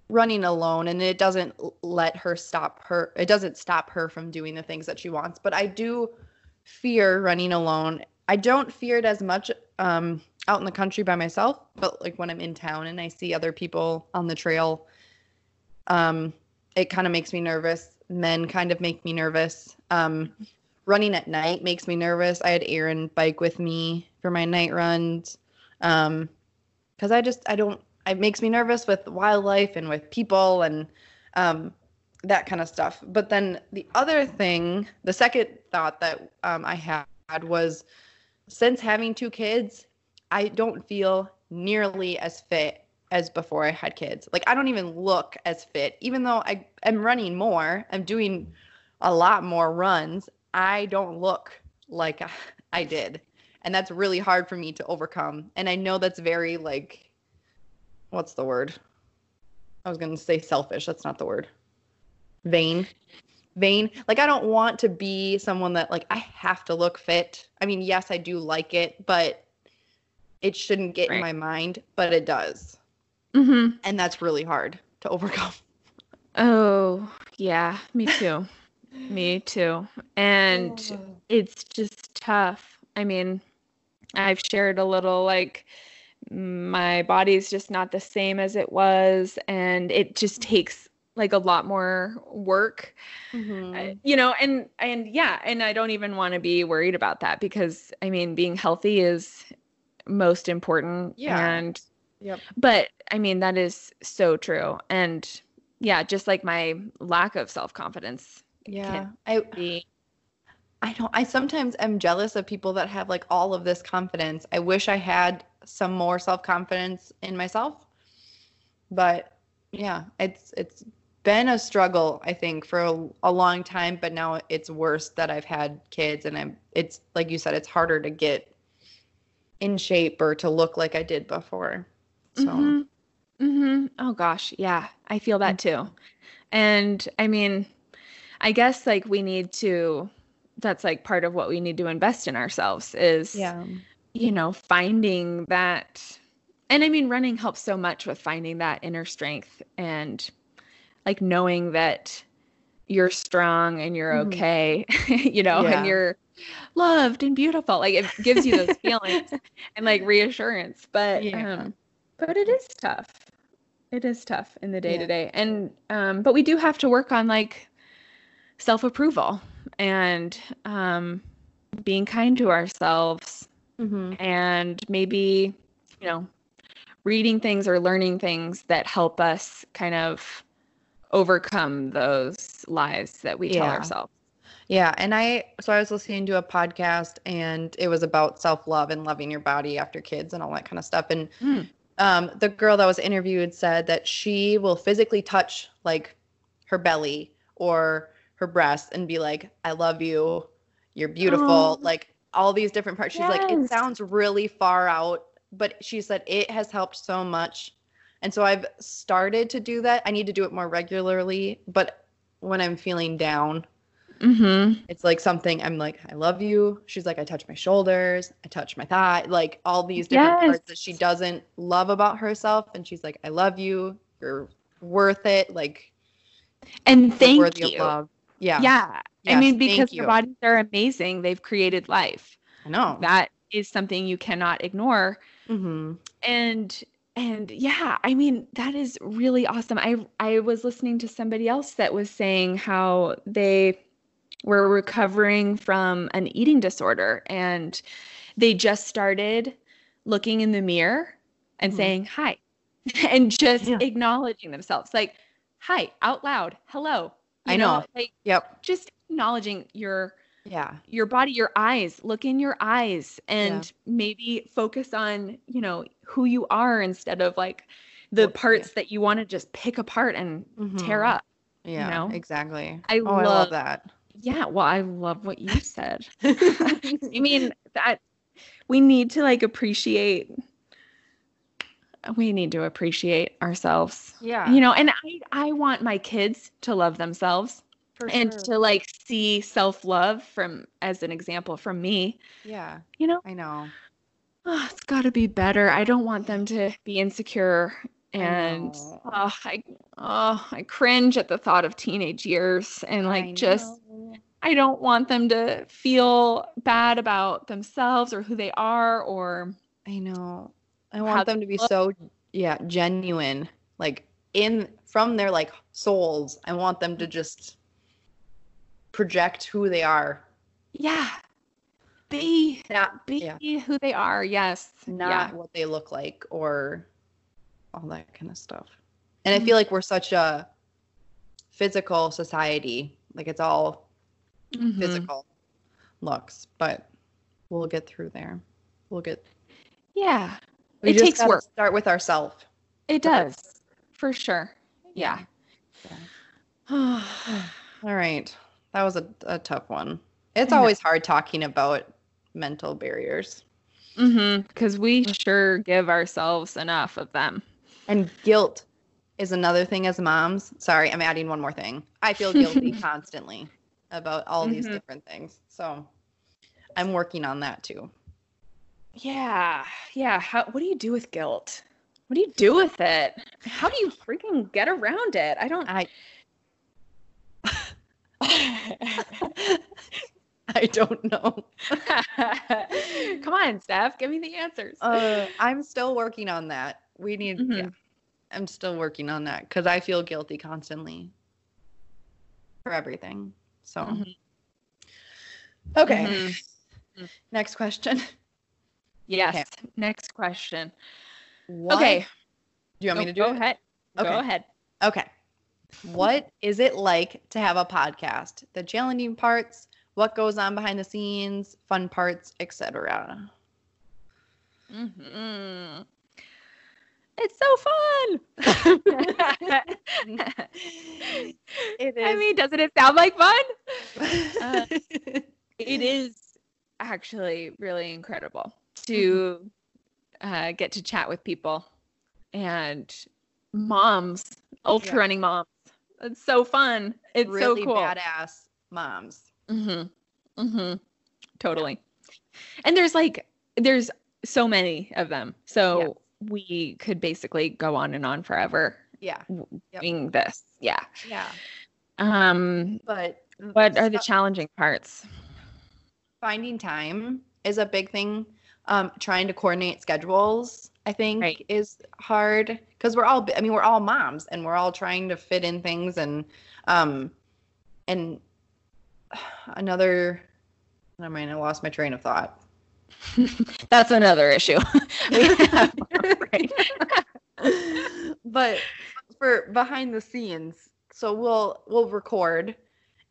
running alone, and it doesn't stop her from doing the things that she wants. But I do fear running alone. I don't fear it as much out in the country by myself, but like when I'm in town and I see other people on the trail, it kind of makes me nervous. Men kind of make me nervous. Running at night makes me nervous. I had Aaron bike with me for my night runs. Cause it makes me nervous with wildlife and with people and that kind of stuff. But then the second thought that I had was, since having 2 kids, I don't feel nearly as fit as before I had kids. Like, I don't even look as fit. Even though I am running more, I'm doing a lot more runs, I don't look like I did. And that's really hard for me to overcome. And I know that's very like, what's the word? I was going to say selfish. That's not the word. Vain. Like, I don't want to be someone that, like, I have to look fit. I mean, yes, I do like it, but it shouldn't get in my mind, but it does. Mm-hmm. And that's really hard to overcome. Oh, yeah. Me too. And it's just tough. I mean, I've shared a little, like, my body's just not the same as it was, and it just takes like a lot more work, and I don't even want to be worried about that, because I mean, being healthy is most important. But I mean, that is so true. And yeah, just like my lack of self-confidence. Yeah. I sometimes am jealous of people that have like all of this confidence. I wish I had some more self-confidence in myself. But yeah, it's been a struggle, I think, for a long time, but now it's worse that I've had kids, and it's like you said, it's harder to get in shape or to look like I did before. So. Mm-hmm. Mm-hmm. Oh gosh. Yeah. I feel that too. And I mean, I guess like we need to, that's like part of what we need to invest in ourselves is, you know, finding that. And I mean, running helps so much with finding that inner strength and like knowing that you're strong and you're okay, you know, and you're loved and beautiful. Like it gives you those feelings and like reassurance, but it is tough. It is tough in the day to day. And, but we do have to work on like self-approval and, being kind to ourselves and maybe, you know, reading things or learning things that help us kind of overcome those lies that we tell ourselves. Yeah. And I was listening to a podcast and it was about self-love and loving your body after kids and all that kind of stuff. And the girl that was interviewed said that she will physically touch like her belly or her breast and be like, I love you. You're beautiful. Like all these different parts. She's like, it sounds really far out, but she said it has helped so much. And so I've started to do that. I need to do it more regularly, but when I'm feeling down, it's like something I'm like, I love you. She's like, I touch my shoulders, I touch my thigh, like all these different parts that she doesn't love about herself. And she's like, I love you. You're worth it. Like, and thank worthy you. Of love. Yeah. Yeah. Yes, I mean, because your bodies are amazing. They've created life. I know. That is something you cannot ignore. And yeah, I mean, that is really awesome. I was listening to somebody else that was saying how they were recovering from an eating disorder and they just started looking in the mirror and saying, hi, and just acknowledging themselves like, hi, out loud. Hello. You know. Like, just acknowledging your body, your eyes, look in your eyes and maybe focus on, you know, who you are instead of like the parts that you want to just pick apart and tear up. Yeah, you know? Exactly. I love that. Yeah. Well, I love what you said. I mean, that we need to like appreciate ourselves. Yeah. You know, and I want my kids to love themselves. For and sure. to like see self-love from, as an example from me. Yeah. You know, I know. Oh, it's gotta be better. I don't want them to be insecure and I cringe at the thought of teenage years and like, I don't want them to feel bad about themselves or who they are or. I know. I want them to be so genuine, like from their like souls. I want them to just project who they are. Yeah. Be who they are. Yes. Not what they look like or all that kind of stuff. And I feel like we're such a physical society. Like it's all physical looks, but we'll get through there. Yeah. We it takes work. Start with ourselves. It does. For sure. Yeah. All right. That was a tough one. It's always hard talking about mental barriers. Because we sure give ourselves enough of them. And guilt is another thing as moms. Sorry, I'm adding one more thing. I feel guilty constantly about all these different things. So I'm working on that too. Yeah. Yeah. What do you do with guilt? What do you do with it? How do you freaking get around it? I don't know. Come on, Steph. Give me the answers. I'm still working on that. I'm still working on that because I feel guilty constantly for everything. So, okay. Next question. Yes. Okay. Next question. What? Okay. Do you want me to do it? Go ahead. Okay. Go ahead. Okay. What is it like to have a podcast? The challenging parts, what goes on behind the scenes, fun parts, etc. It's so fun. It is. I mean, doesn't it sound like fun? It is actually really incredible. to get to chat with people and moms, ultra-running moms. It's so fun. It's really so cool. Really badass moms. Mm-hmm. Mm-hmm. Totally. And there's so many of them. So we could basically go on and on forever. Yeah. Doing this. Yeah. Yeah. But what are the challenging parts? Finding time is a big thing. Trying to coordinate schedules, I think, is hard because we're all moms and we're all trying to fit in things. And I lost my train of thought. That's another issue. But for behind the scenes, so we'll record,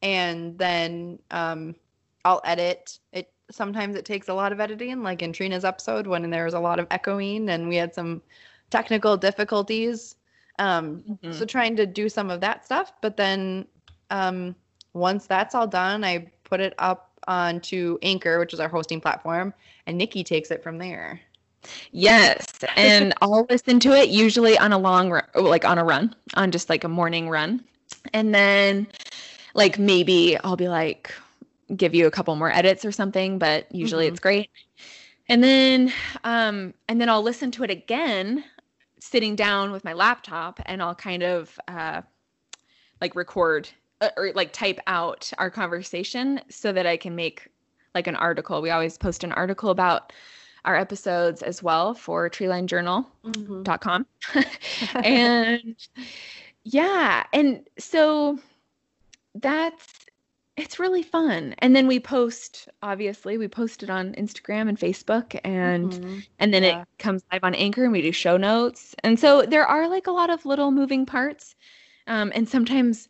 and then I'll edit it. Sometimes it takes a lot of editing, like in Trina's episode when there was a lot of echoing and we had some technical difficulties. So trying to do some of that stuff. But then once that's all done, I put it up onto Anchor, which is our hosting platform, and Nikki takes it from there. Yes. And I'll listen to it usually on a long run, on a morning run. And then maybe I'll be give you a couple more edits or something, but usually it's great. And then I'll listen to it again sitting down with my laptop, and I'll kind of record or type out our conversation so that I can make an article. We always post an article about our episodes as well for treelinejournal.com. And so it's really fun. And then we post it on Instagram and Facebook, and then it comes live on Anchor, and we do show notes. And so there are a lot of little moving parts. And sometimes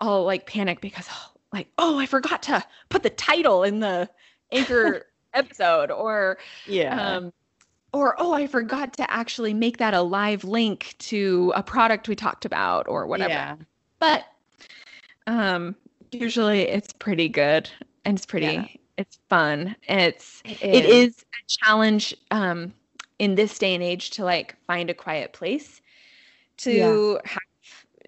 I'll panic because I forgot to put the title in the Anchor episode, or I forgot to actually make that a live link to a product we talked about or whatever. Yeah. But usually it's pretty good, and it's pretty, it's fun. It is a challenge in this day and age to find a quiet place to have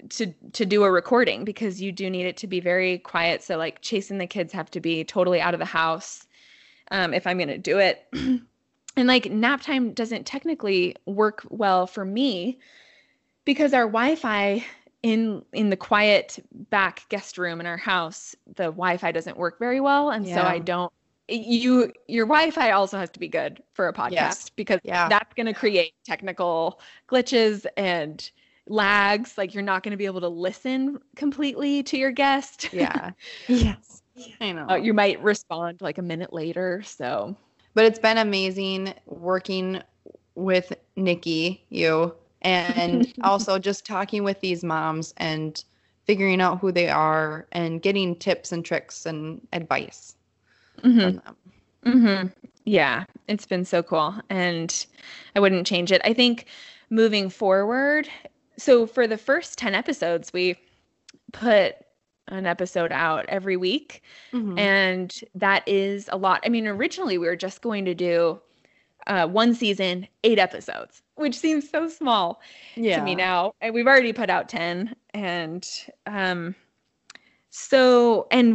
to do a recording, because you do need it to be very quiet. So Chase and the kids have to be totally out of the house if I'm going to do it. And nap time doesn't technically work well for me because our Wi-Fi in the quiet back guest room in our house, the Wi-Fi doesn't work very well. And so your Wi-Fi also has to be good for a podcast because that's going to create technical glitches and lags. You're not going to be able to listen completely to your guest. Yeah. Yes. I know. You might respond a minute later. So, but it's been amazing working with Nikki, you, and also just talking with these moms and figuring out who they are and getting tips and tricks and advice from them. Mm-hmm. Yeah, it's been so cool, and I wouldn't change it. I think moving forward, so for the first 10 episodes, we put an episode out every week, and that is a lot. I mean, originally we were just going to do one season, 8 episodes, which seems so small to me now. And we've already put out 10. And and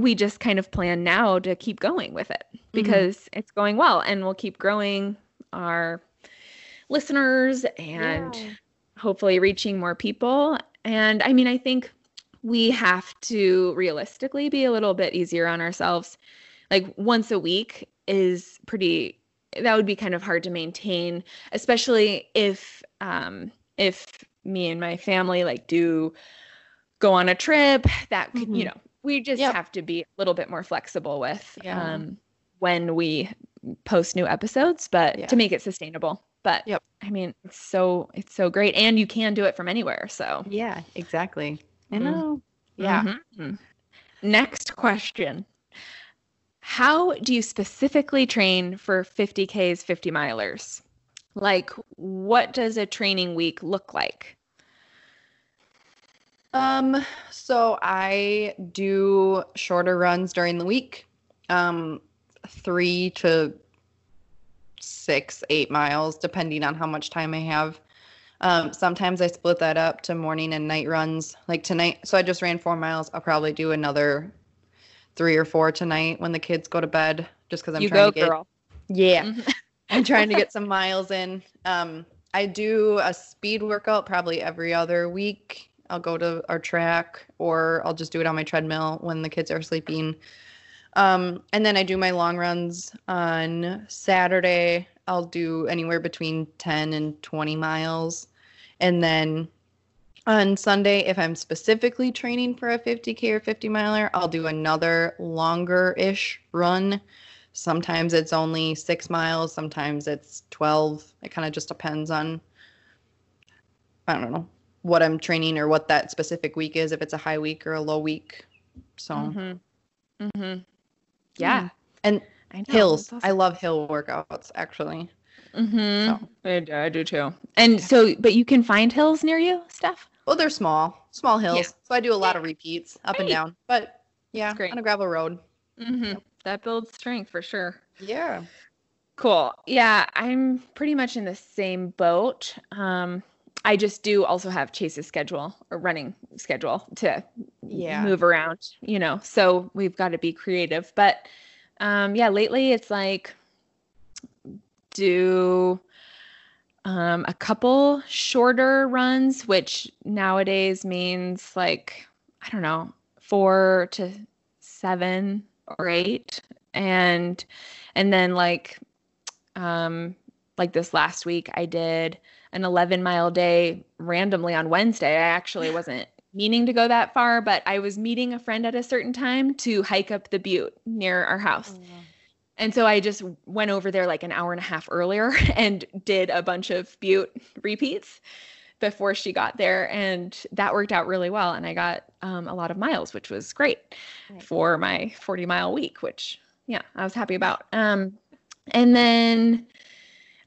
we just kind of plan now to keep going with it because it's going well, and we'll keep growing our listeners and hopefully reaching more people. And I mean, I think we have to realistically be a little bit easier on ourselves. Once a week is that would be kind of hard to maintain, especially if me and my family do go on a trip that, we just have to be a little bit more flexible with, when we post new episodes, but to make it sustainable, but I mean, it's so great, and you can do it from anywhere. So yeah, exactly. I know. Yeah. Mm-hmm. Next question. How do you specifically train for 50Ks, 50 milers? What does a training week look like? So I do shorter runs during the week, 3 to 6-8 miles, depending on how much time I have. Sometimes I split that up to morning and night runs. Like tonight, so I just ran 4 miles. I'll probably do another 3 or 4 tonight when the kids go to bed, just because I'm I'm trying to get some miles in. I do a speed workout probably every other week. I'll go to our track, or I'll just do it on my treadmill when the kids are sleeping. And then I do my long runs on Saturday. I'll do anywhere between 10 and 20 miles. And then on Sunday, if I'm specifically training for a 50K or 50 miler, I'll do another longer-ish run. Sometimes it's only 6 miles. Sometimes it's 12. It kind of just depends on, I don't know, what I'm training or what that specific week is, if it's a high week or a low week. So, yeah. And I know, hills. Awesome. I love hill workouts, actually. I do too. And so, but you can find hills near you, Steph? Well, they're small hills. Yeah. So I do a lot of repeats up and down, but yeah, on a gravel road. That builds strength for sure. Yeah. Cool. Yeah. I'm pretty much in the same boat. I just do also have Chase's schedule or running schedule to move around, you know, so we've got to be creative. But lately it's like do a couple shorter runs, which nowadays means like, I don't know, 4 to 7 or 8. And then like this last week I did an 11-mile day randomly on Wednesday. I actually wasn't meaning to go that far, but I was meeting a friend at a certain time to hike up the butte near our house. Oh, yeah. And so I just went over there like an hour and a half earlier and did a bunch of butte repeats before she got there. And that worked out really well. And I got a lot of miles, which was great for my 40-mile week, which, I was happy about. And then...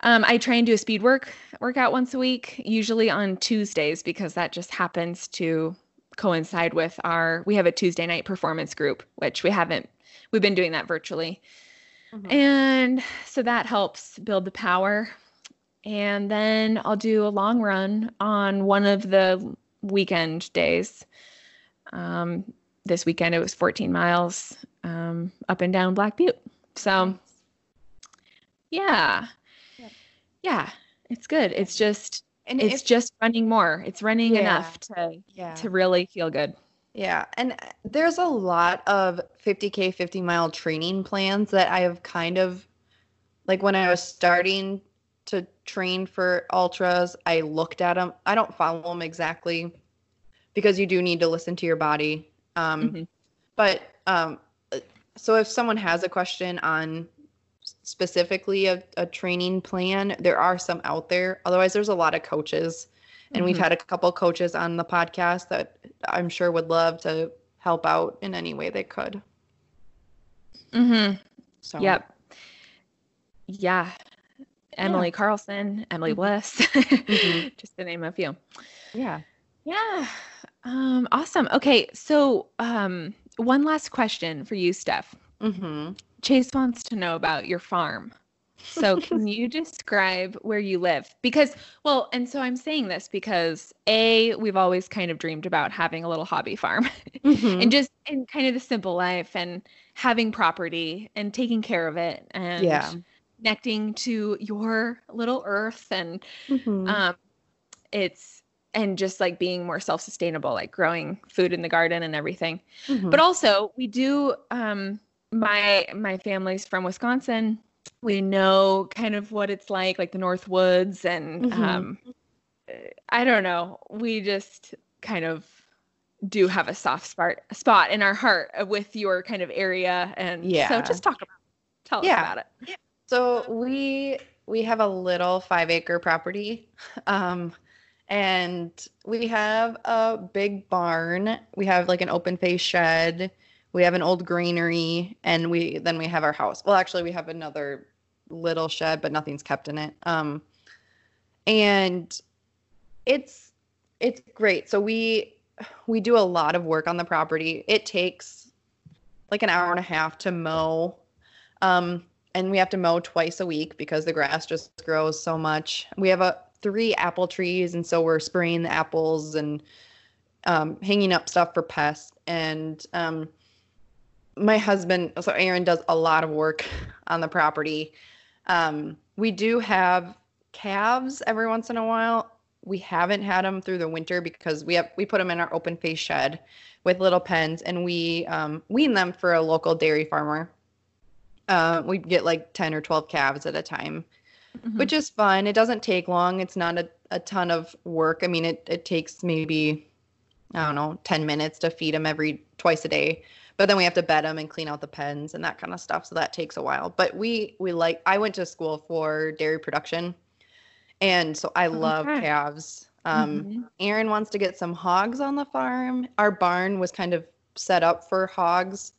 I try and do a speed workout once a week, usually on Tuesdays, because that just happens to coincide with we have a Tuesday night performance group, which we've been doing that virtually. And so that helps build the power. And then I'll do a long run on one of the weekend days. This weekend, it was 14 miles, up and down Black Butte. So yeah, it's good. It's just, and it's just running more. It's running enough to really feel good. Yeah. And there's a lot of 50K, 50 mile training plans that I have kind of, like when I was starting to train for ultras, I looked at them. I don't follow them exactly because you do need to listen to your body. But so if someone has a question on specifically a training plan, there are some out there. Otherwise, there's a lot of coaches, and we've had a couple coaches on the podcast that I'm sure would love to help out in any way they could. So. Yep. Yeah. Emily Carlson, Emily Bliss, just to name a few. Yeah. Yeah. Awesome. Okay. So, one last question for you, Steph. Chase wants to know about your farm. So can you describe where you live? Because, well, and so I'm saying this because we've always kind of dreamed about having a little hobby farm and kind of the simple life and having property and taking care of it and connecting to your little earth and and just like being more self-sustainable, like growing food in the garden and everything. But also we do, my family's from Wisconsin. We know kind of what it's like the North Woods and, I don't know, we just kind of do have a soft spot in our heart with your kind of area. And so just tell us about it. So we have a little 5-acre property. And we have a big barn. We have like an open face shed. We have an old granary, and then we have our house. Well, actually, we have another little shed, but nothing's kept in it. And it's great. So we do a lot of work on the property. It takes like an hour and a half to mow, and we have to mow twice a week because the grass just grows so much. We have three apple trees, and so we're spraying the apples and hanging up stuff for pests. And my husband, so Aaron, does a lot of work on the property. We do have calves every once in a while. We haven't had them through the winter because we put them in our open face shed with little pens, and we wean them for a local dairy farmer. We get like 10 or 12 calves at a time, mm-hmm. which is fun. It doesn't take long. It's not a ton of work. I mean, it takes maybe, I don't know, 10 minutes to feed them twice a day. But then we have to bed them and clean out the pens and that kind of stuff. So that takes a while. But I went to school for dairy production. And so I love calves. Mm-hmm. Aaron wants to get some hogs on the farm. Our barn was kind of set up for hogs.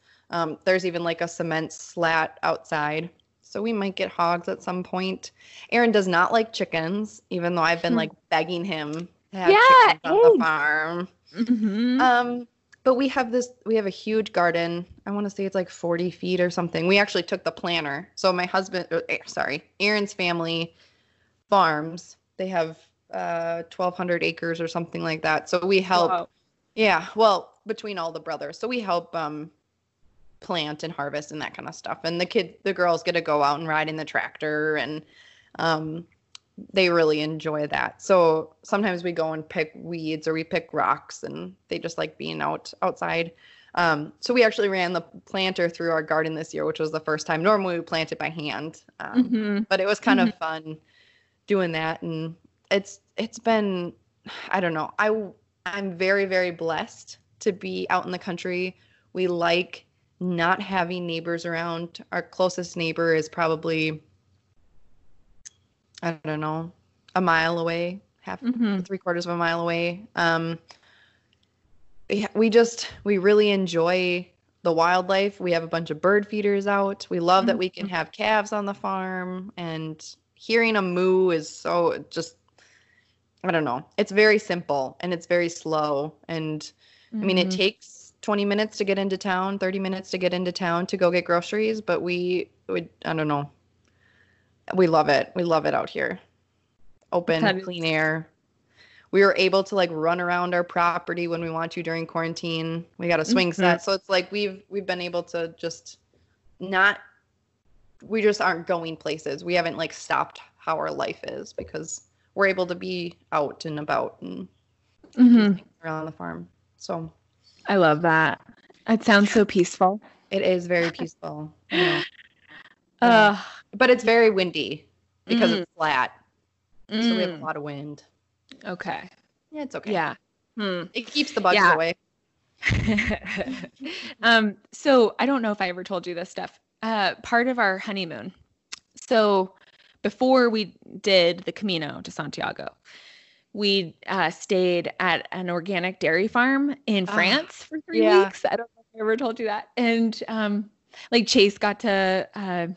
There's even like a cement slat outside. So we might get hogs at some point. Aaron does not like chickens, even though I've been like begging him to have chickens on the farm. Mm-hmm. But we have a huge garden. I want to say it's like 40 feet or something. We actually took the planter. So Aaron's family farms. They have 1,200 acres or something like that. So we help. Wow. Yeah. Well, between all the brothers. So we help plant and harvest and that kind of stuff. And the girls get to go out and ride in the tractor, and they really enjoy that. So sometimes we go and pick weeds, or we pick rocks, and they just like being outside. So we actually ran the planter through our garden this year, which was the first time. Normally we plant it by hand, but it was kind of fun doing that. And it's been, I don't know, I'm very, very blessed to be out in the country. We like not having neighbors around. Our closest neighbor is probably, I don't know, a mile away, three-quarters of a mile away. We really enjoy the wildlife. We have a bunch of bird feeders out. We love that we can have calves on the farm, and hearing a moo is so just, I don't know. It's very simple, and it's very slow. And I mean, it takes 20 minutes to get into town, 30 minutes to get into town to go get groceries, but I don't know. We love it. We love it out here. Open, clean air. We were able to like run around our property when we want to during quarantine. We got a swing set. So it's like we've been able to just we just aren't going places. We haven't like stopped how our life is because we're able to be out and about and around the farm. So I love that. It sounds so peaceful. It is very peaceful. Yeah. But it's very windy because it's flat. So we have a lot of wind. Okay. Yeah, it's okay. Yeah. It keeps the bugs away. So I don't know if I ever told you this stuff. Part of our honeymoon. So before we did the Camino to Santiago, we stayed at an organic dairy farm in France for 3 weeks. I don't know if I ever told you that. And like Chase got to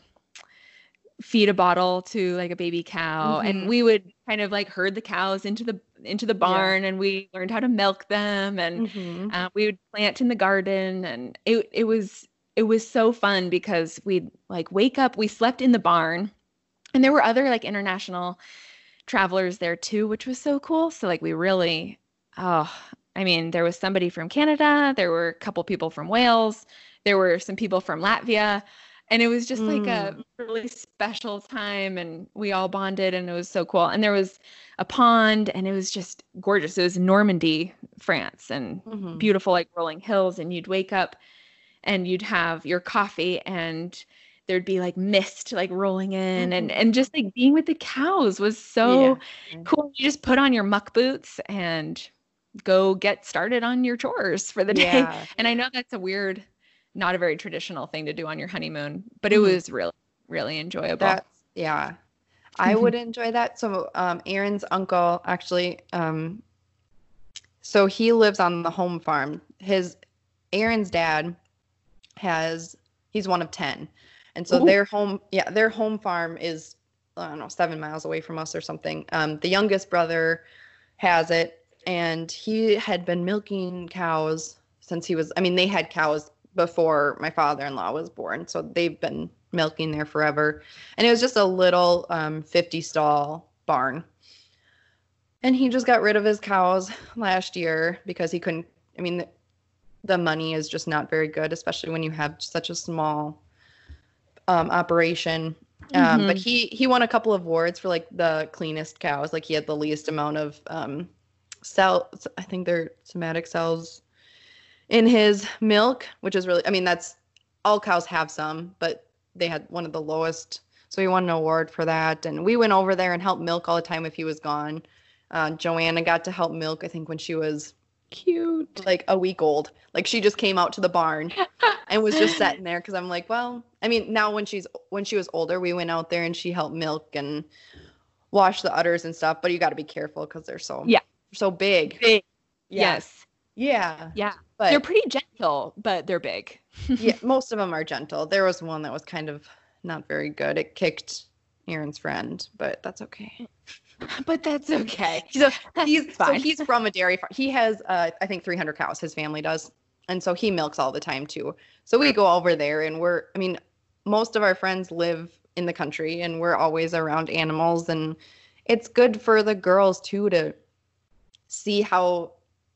feed a bottle to like a baby cow, and we would kind of like herd the cows into the barn, and we learned how to milk them, and we would plant in the garden, and it was so fun because we'd like wake up, we slept in the barn, and there were other like international travelers there too, which was so cool. So like we really, there was somebody from Canada, there were a couple people from Wales, there were some people from Latvia. And it was just like a really special time, and we all bonded, and it was so cool. And there was a pond, and it was just gorgeous. It was Normandy, France, and beautiful, like rolling hills. And you'd wake up and you'd have your coffee, and there'd be like mist, like rolling in, and just like being with the cows was so cool. You just put on your muck boots and go get started on your chores for the day. And I know that's a weird, not a very traditional thing to do on your honeymoon, but it was really, really enjoyable. I would enjoy that. So Aaron's uncle actually, so he lives on the home farm. Aaron's dad he's one of 10. And so their home farm is, I don't know, 7 miles away from us or something. The youngest brother has it, and he had been milking cows since they had cows before my father-in-law was born. So they've been milking there forever. And it was just a little 50-stall barn. And he just got rid of his cows last year because he couldn't, I mean, the money is just not very good, especially when you have such a small operation. But he won a couple of awards for, like, the cleanest cows. Like, he had the least amount of cells. I think they're somatic cells in his milk, which is really, I mean, that's, all cows have some, but they had one of the lowest. So he won an award for that. And we went over there and helped milk all the time if he was gone. Joanna got to help milk, I think, when she was cute, like a week old. Like, she just came out to the barn and was just sitting there because I'm like, well, I mean, now when she was older, we went out there and she helped milk and wash the udders and stuff. But you got to be careful because they're so big. Yeah. Yes. Yeah. Yeah. But they're pretty gentle, but they're big. Yeah, most of them are gentle. There was one that was kind of not very good. It kicked Aaron's friend, but that's okay. So he's fine. So he's from a dairy farm. He has, I think, 300 cows. His family does. And so he milks all the time, too. So we go over there, and most of our friends live in the country, and we're always around animals. And it's good for the girls, too, to see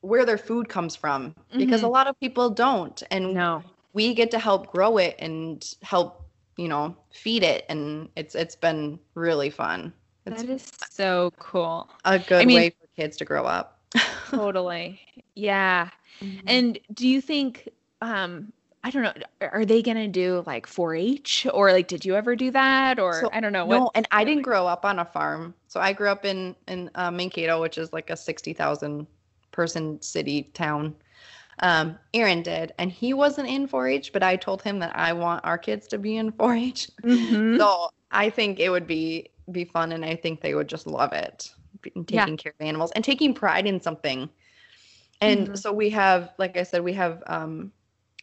where their food comes from, because a lot of people don't. And we get to help grow it and help, feed it. And it's been really fun. That is so cool. A good way for kids to grow up. Totally. Yeah. Mm-hmm. And do you think, I don't know, are they going to do like 4-H or like, did you ever do that? Or I don't know. No, and I didn't grow up on a farm. So I grew up in Mankato, which is like a 60,000 person city town. Aaron did, and he wasn't in 4-H, but I told him that I want our kids to be in 4-H. Mm-hmm. So I think it would be fun, and I think they would just love it, taking care of animals and taking pride in something. And so we have, like I said,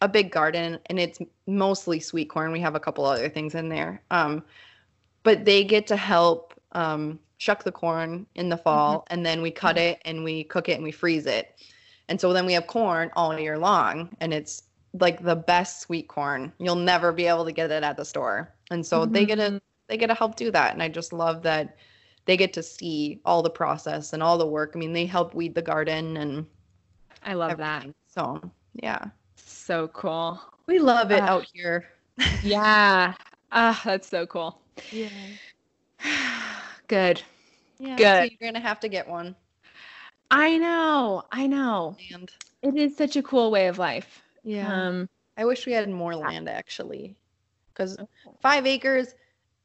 a big garden, and it's mostly sweet corn. We have a couple other things in there, but they get to help shuck the corn in the fall, and then we cut it and we cook it and we freeze it. And so then we have corn all year long, and it's like the best sweet corn. You'll never be able to get it at the store. And so they get to help do that. And I just love that they get to see all the process and all the work. I mean, they help weed the garden, and I love everything. That. So, yeah. So cool. We love it out here. Yeah. That's so cool. Yeah. Good. Yeah, good. So you're going to have to get one. I know. Land. It is such a cool way of life. Yeah. I wish we had more land, actually, because 5 acres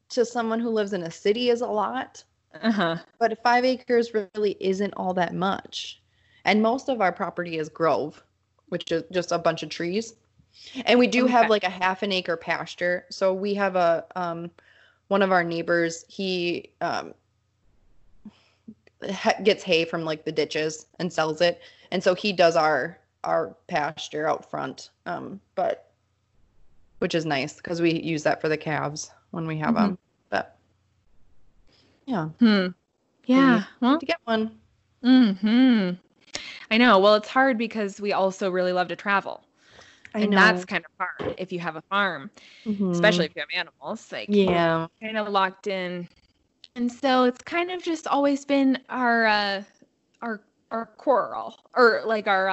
to someone who lives in a city is a lot. But 5 acres really isn't all that much. And most of our property is grove, which is just a bunch of trees. And we do have like a half an acre pasture. So we have a one of our neighbors, he gets hay from like the ditches and sells it. And so he does our pasture out front, but which is nice because we use that for the calves when we have them. But yeah. Yeah. Well, to get one. I know. Well, it's hard because we also really love to travel. I know. That's kind of hard if you have a farm, especially if you have animals. Like, yeah, kind of locked in. And so it's kind of just always been our quarrel, or like our,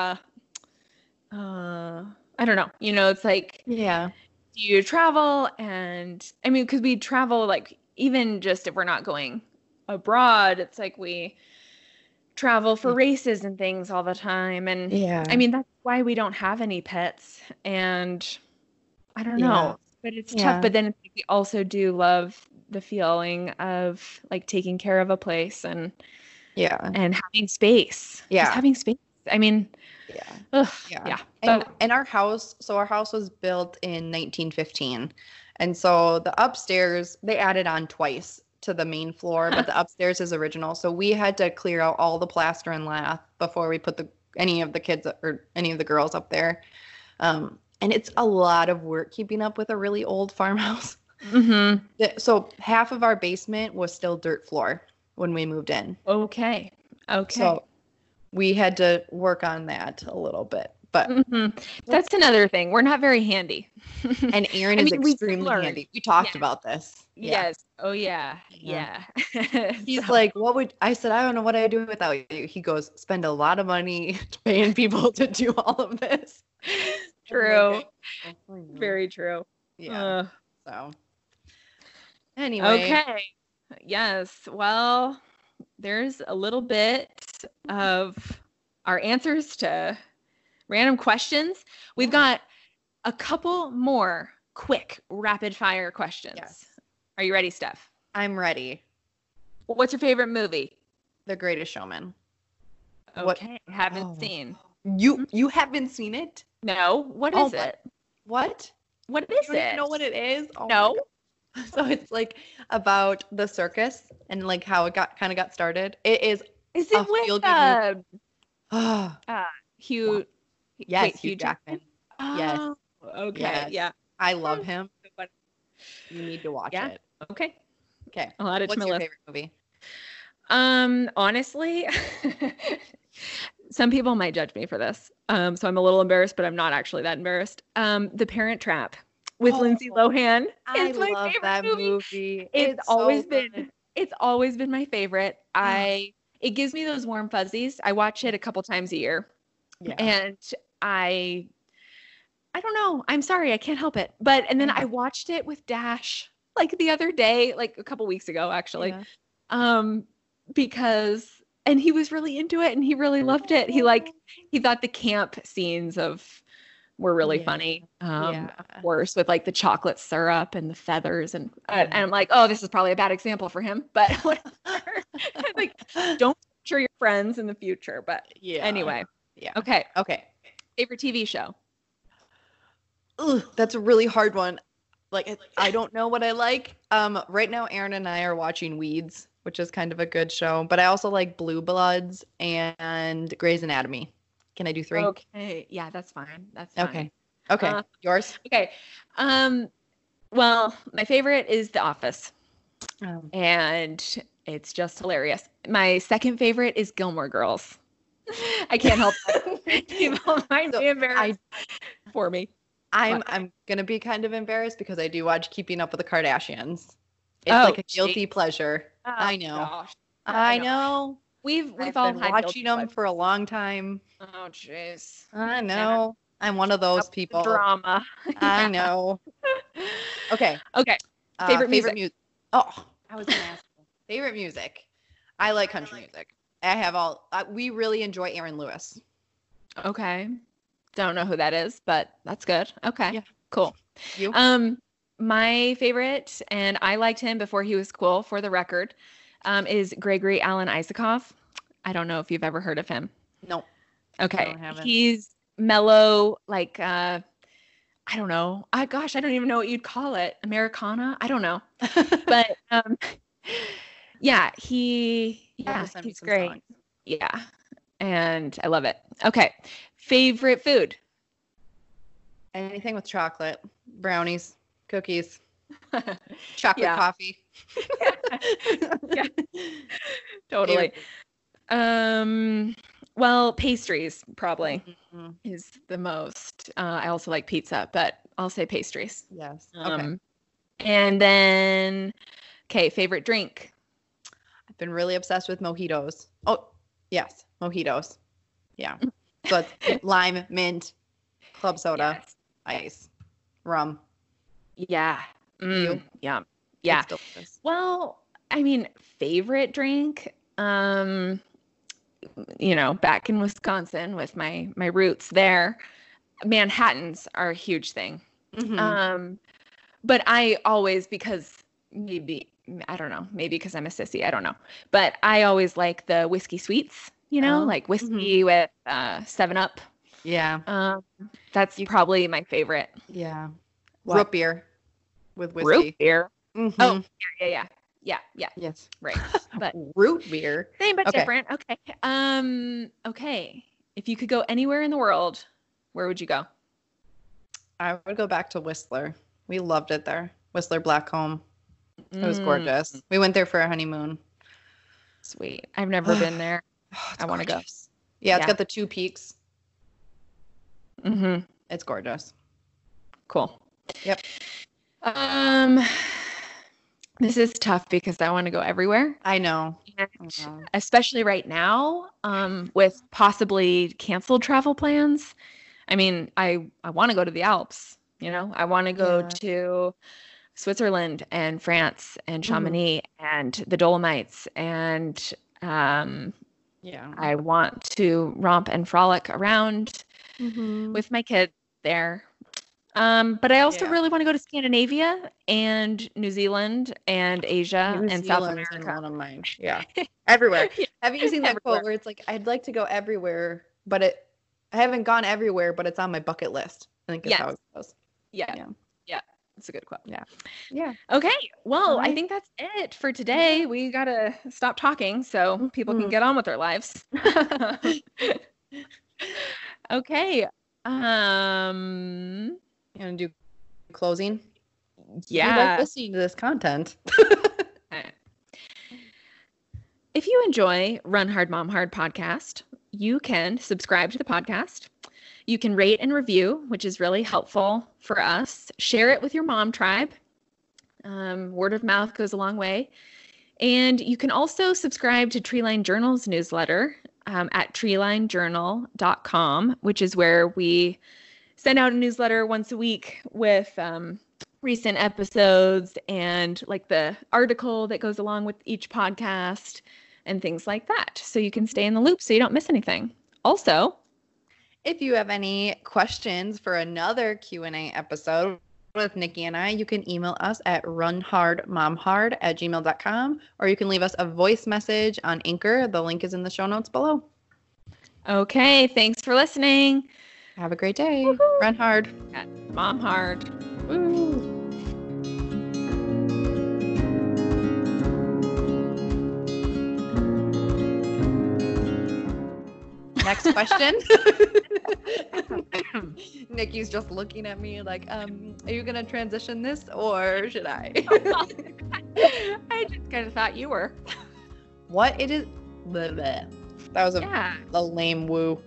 I don't know, it's like, yeah. You travel, and because we travel, like, even just if we're not going abroad, it's like we travel for races and things all the time. And that's why we don't have any pets. And I don't know, but it's tough. But then we also do love the feeling of like taking care of a place and having space. Yeah. Just having space. And our house, was built in 1915. And so the upstairs, they added on twice to the main floor, but the upstairs is original. So we had to clear out all the plaster and lath before we put any of the kids or any of the girls up there. And it's a lot of work keeping up with a really old farmhouse. So half of our basement was still dirt floor when we moved in. Okay. So we had to work on that a little bit. But mm-hmm. That's another thing. We're not very handy. And Aaron is extremely handy. We talked about this. Yes. Yeah. Oh, yeah. Yeah. He's like, I said, I don't know what I do without you. He goes, spend a lot of money paying people to do all of this. True. Very true. Yeah. So. Anyway. Okay. Yes. Well, there's a little bit of our answers to random questions. We've got a couple more quick rapid fire questions. Yes. Are you ready, Steph? I'm ready. What's your favorite movie? The Greatest Showman. Okay. Haven't seen. You haven't seen it? No. What is it? What? What is it? You don't know what it is? Oh, no. So it's like about the circus and like how it got started. It is. Is it with Hugh? Yes, wait, Hugh Jackman. Oh, yes. Okay. Yes. Yeah. I love him. You need to watch it. Okay. Okay. I'll add it to my list. What's your favorite movie? Honestly, some people might judge me for this. So I'm a little embarrassed, but I'm not actually that embarrassed. The Parent Trap. With Lindsay Lohan. It's my favorite that movie. It's always been my favorite. It gives me those warm fuzzies. I watch it a couple times a year. Yeah. And I don't know. I'm sorry, I can't help it. And then I watched it with Dash like the other day, like a couple weeks ago actually. Yeah. Because he was really into it and he really loved it. He thought the camp scenes were really funny. Of course, with like the chocolate syrup and the feathers and I'm like, oh, this is probably a bad example for him, but whatever. Like, don't torture your friends in the future. But anyway. Yeah. Okay. Favorite TV show? Ugh, that's a really hard one. Like, I don't know what I like. Right now, Aaron and I are watching Weeds, which is kind of a good show. But I also like Blue Bloods and Grey's Anatomy. Can I do three? Okay. Yeah, that's fine. Okay. Yours? Okay. Well, my favorite is The Office. And it's just hilarious. My second favorite is Gilmore Girls. I can't help it. People might be embarrassed for me. I'm going to be kind of embarrassed because I do watch Keeping Up with the Kardashians. It's like a guilty pleasure. Oh, I know. Gosh. I know. We've all been watching them for a long time. Oh, jeez. I know. I'm one of those people. Drama. I know. Okay. Favorite music. I was going to ask you. Favorite music. I like country music. We really enjoy Aaron Lewis. Okay. Don't know who that is, but that's good. Okay. Yeah. Cool. You? My favorite, and I liked him before he was cool, for the record, is Gregory Alan Isakov. I don't know if you've ever heard of him. No. Okay. He's mellow, like, I don't know. I don't even know what you'd call it. Americana? I don't know. But, he's great. Songs. Yeah. And I love it. Okay. Favorite food? Anything with chocolate. Brownies. Cookies. Chocolate coffee. Yeah. Totally. Well, pastries probably is the most. I also like pizza, but I'll say pastries. Yes. Okay. And then, favorite drink? I've been really obsessed with mojitos. Oh, yes. Mojitos. Yeah. So it's lime, mint, club soda, ice, rum. Yeah. Yum. Yeah. It's delicious. Well, I mean, favorite drink, back in Wisconsin with my roots there, Manhattans are a huge thing. Mm-hmm. But I always, because maybe, I don't know, maybe because I'm a sissy, I don't know. But I always like the whiskey sweets, like whiskey with 7-Up. Yeah. That's probably my favorite. Yeah. What? Root beer with whiskey. Root beer? Mm-hmm. Oh, yeah. Yes. Right. But root beer. Same but different. Okay. Okay. If you could go anywhere in the world, where would you go? I would go back to Whistler. We loved it there. Whistler Blackcomb. It was gorgeous. We went there for our honeymoon. Sweet. I've never been there. I want to go. Yeah, it's got the two peaks. Mm-hmm. It's gorgeous. Cool. Yep. This is tough because I want to go everywhere. I know. Yeah. Especially right now, with possibly canceled travel plans. I mean, I want to go to the Alps, you know, I want to go to Switzerland and France and Chamonix and the Dolomites, and I want to romp and frolic around with my kids there. But I also really want to go to Scandinavia and New Zealand and Asia and South America. One of mine. Yeah. Everywhere. Yeah. Have you seen that quote where it's like, I'd like to go everywhere, but I haven't gone everywhere, but it's on my bucket list. I think that's how it goes. Yeah. Yeah. Yeah. It's a good quote. Yeah. Yeah. Okay. Well, I think that's it for today. Yeah. We got to stop talking so people can get on with their lives. Okay. You want to do closing? Yeah. You like listening to this content. If you enjoy Run Hard, Mom Hard podcast, you can subscribe to the podcast. You can rate and review, which is really helpful for us. Share it with your mom tribe. Word of mouth goes a long way. And you can also subscribe to Treeline Journal's newsletter at treelinejournal.com, which is where we send out a newsletter once a week with recent episodes and like the article that goes along with each podcast and things like that. So you can stay in the loop so you don't miss anything. Also, if you have any questions for another Q&A episode with Nikki and I, you can email us at runhardmomhard@gmail.com, or you can leave us a voice message on Anchor. The link is in the show notes below. Okay, thanks for listening. Have a great day. Woo-hoo. Run hard. Mom hard. Woo. Next question. Nikki's just looking at me like, are you going to transition this or should I? I just kind of thought you were. What it is. Blah, blah. That was a lame woo.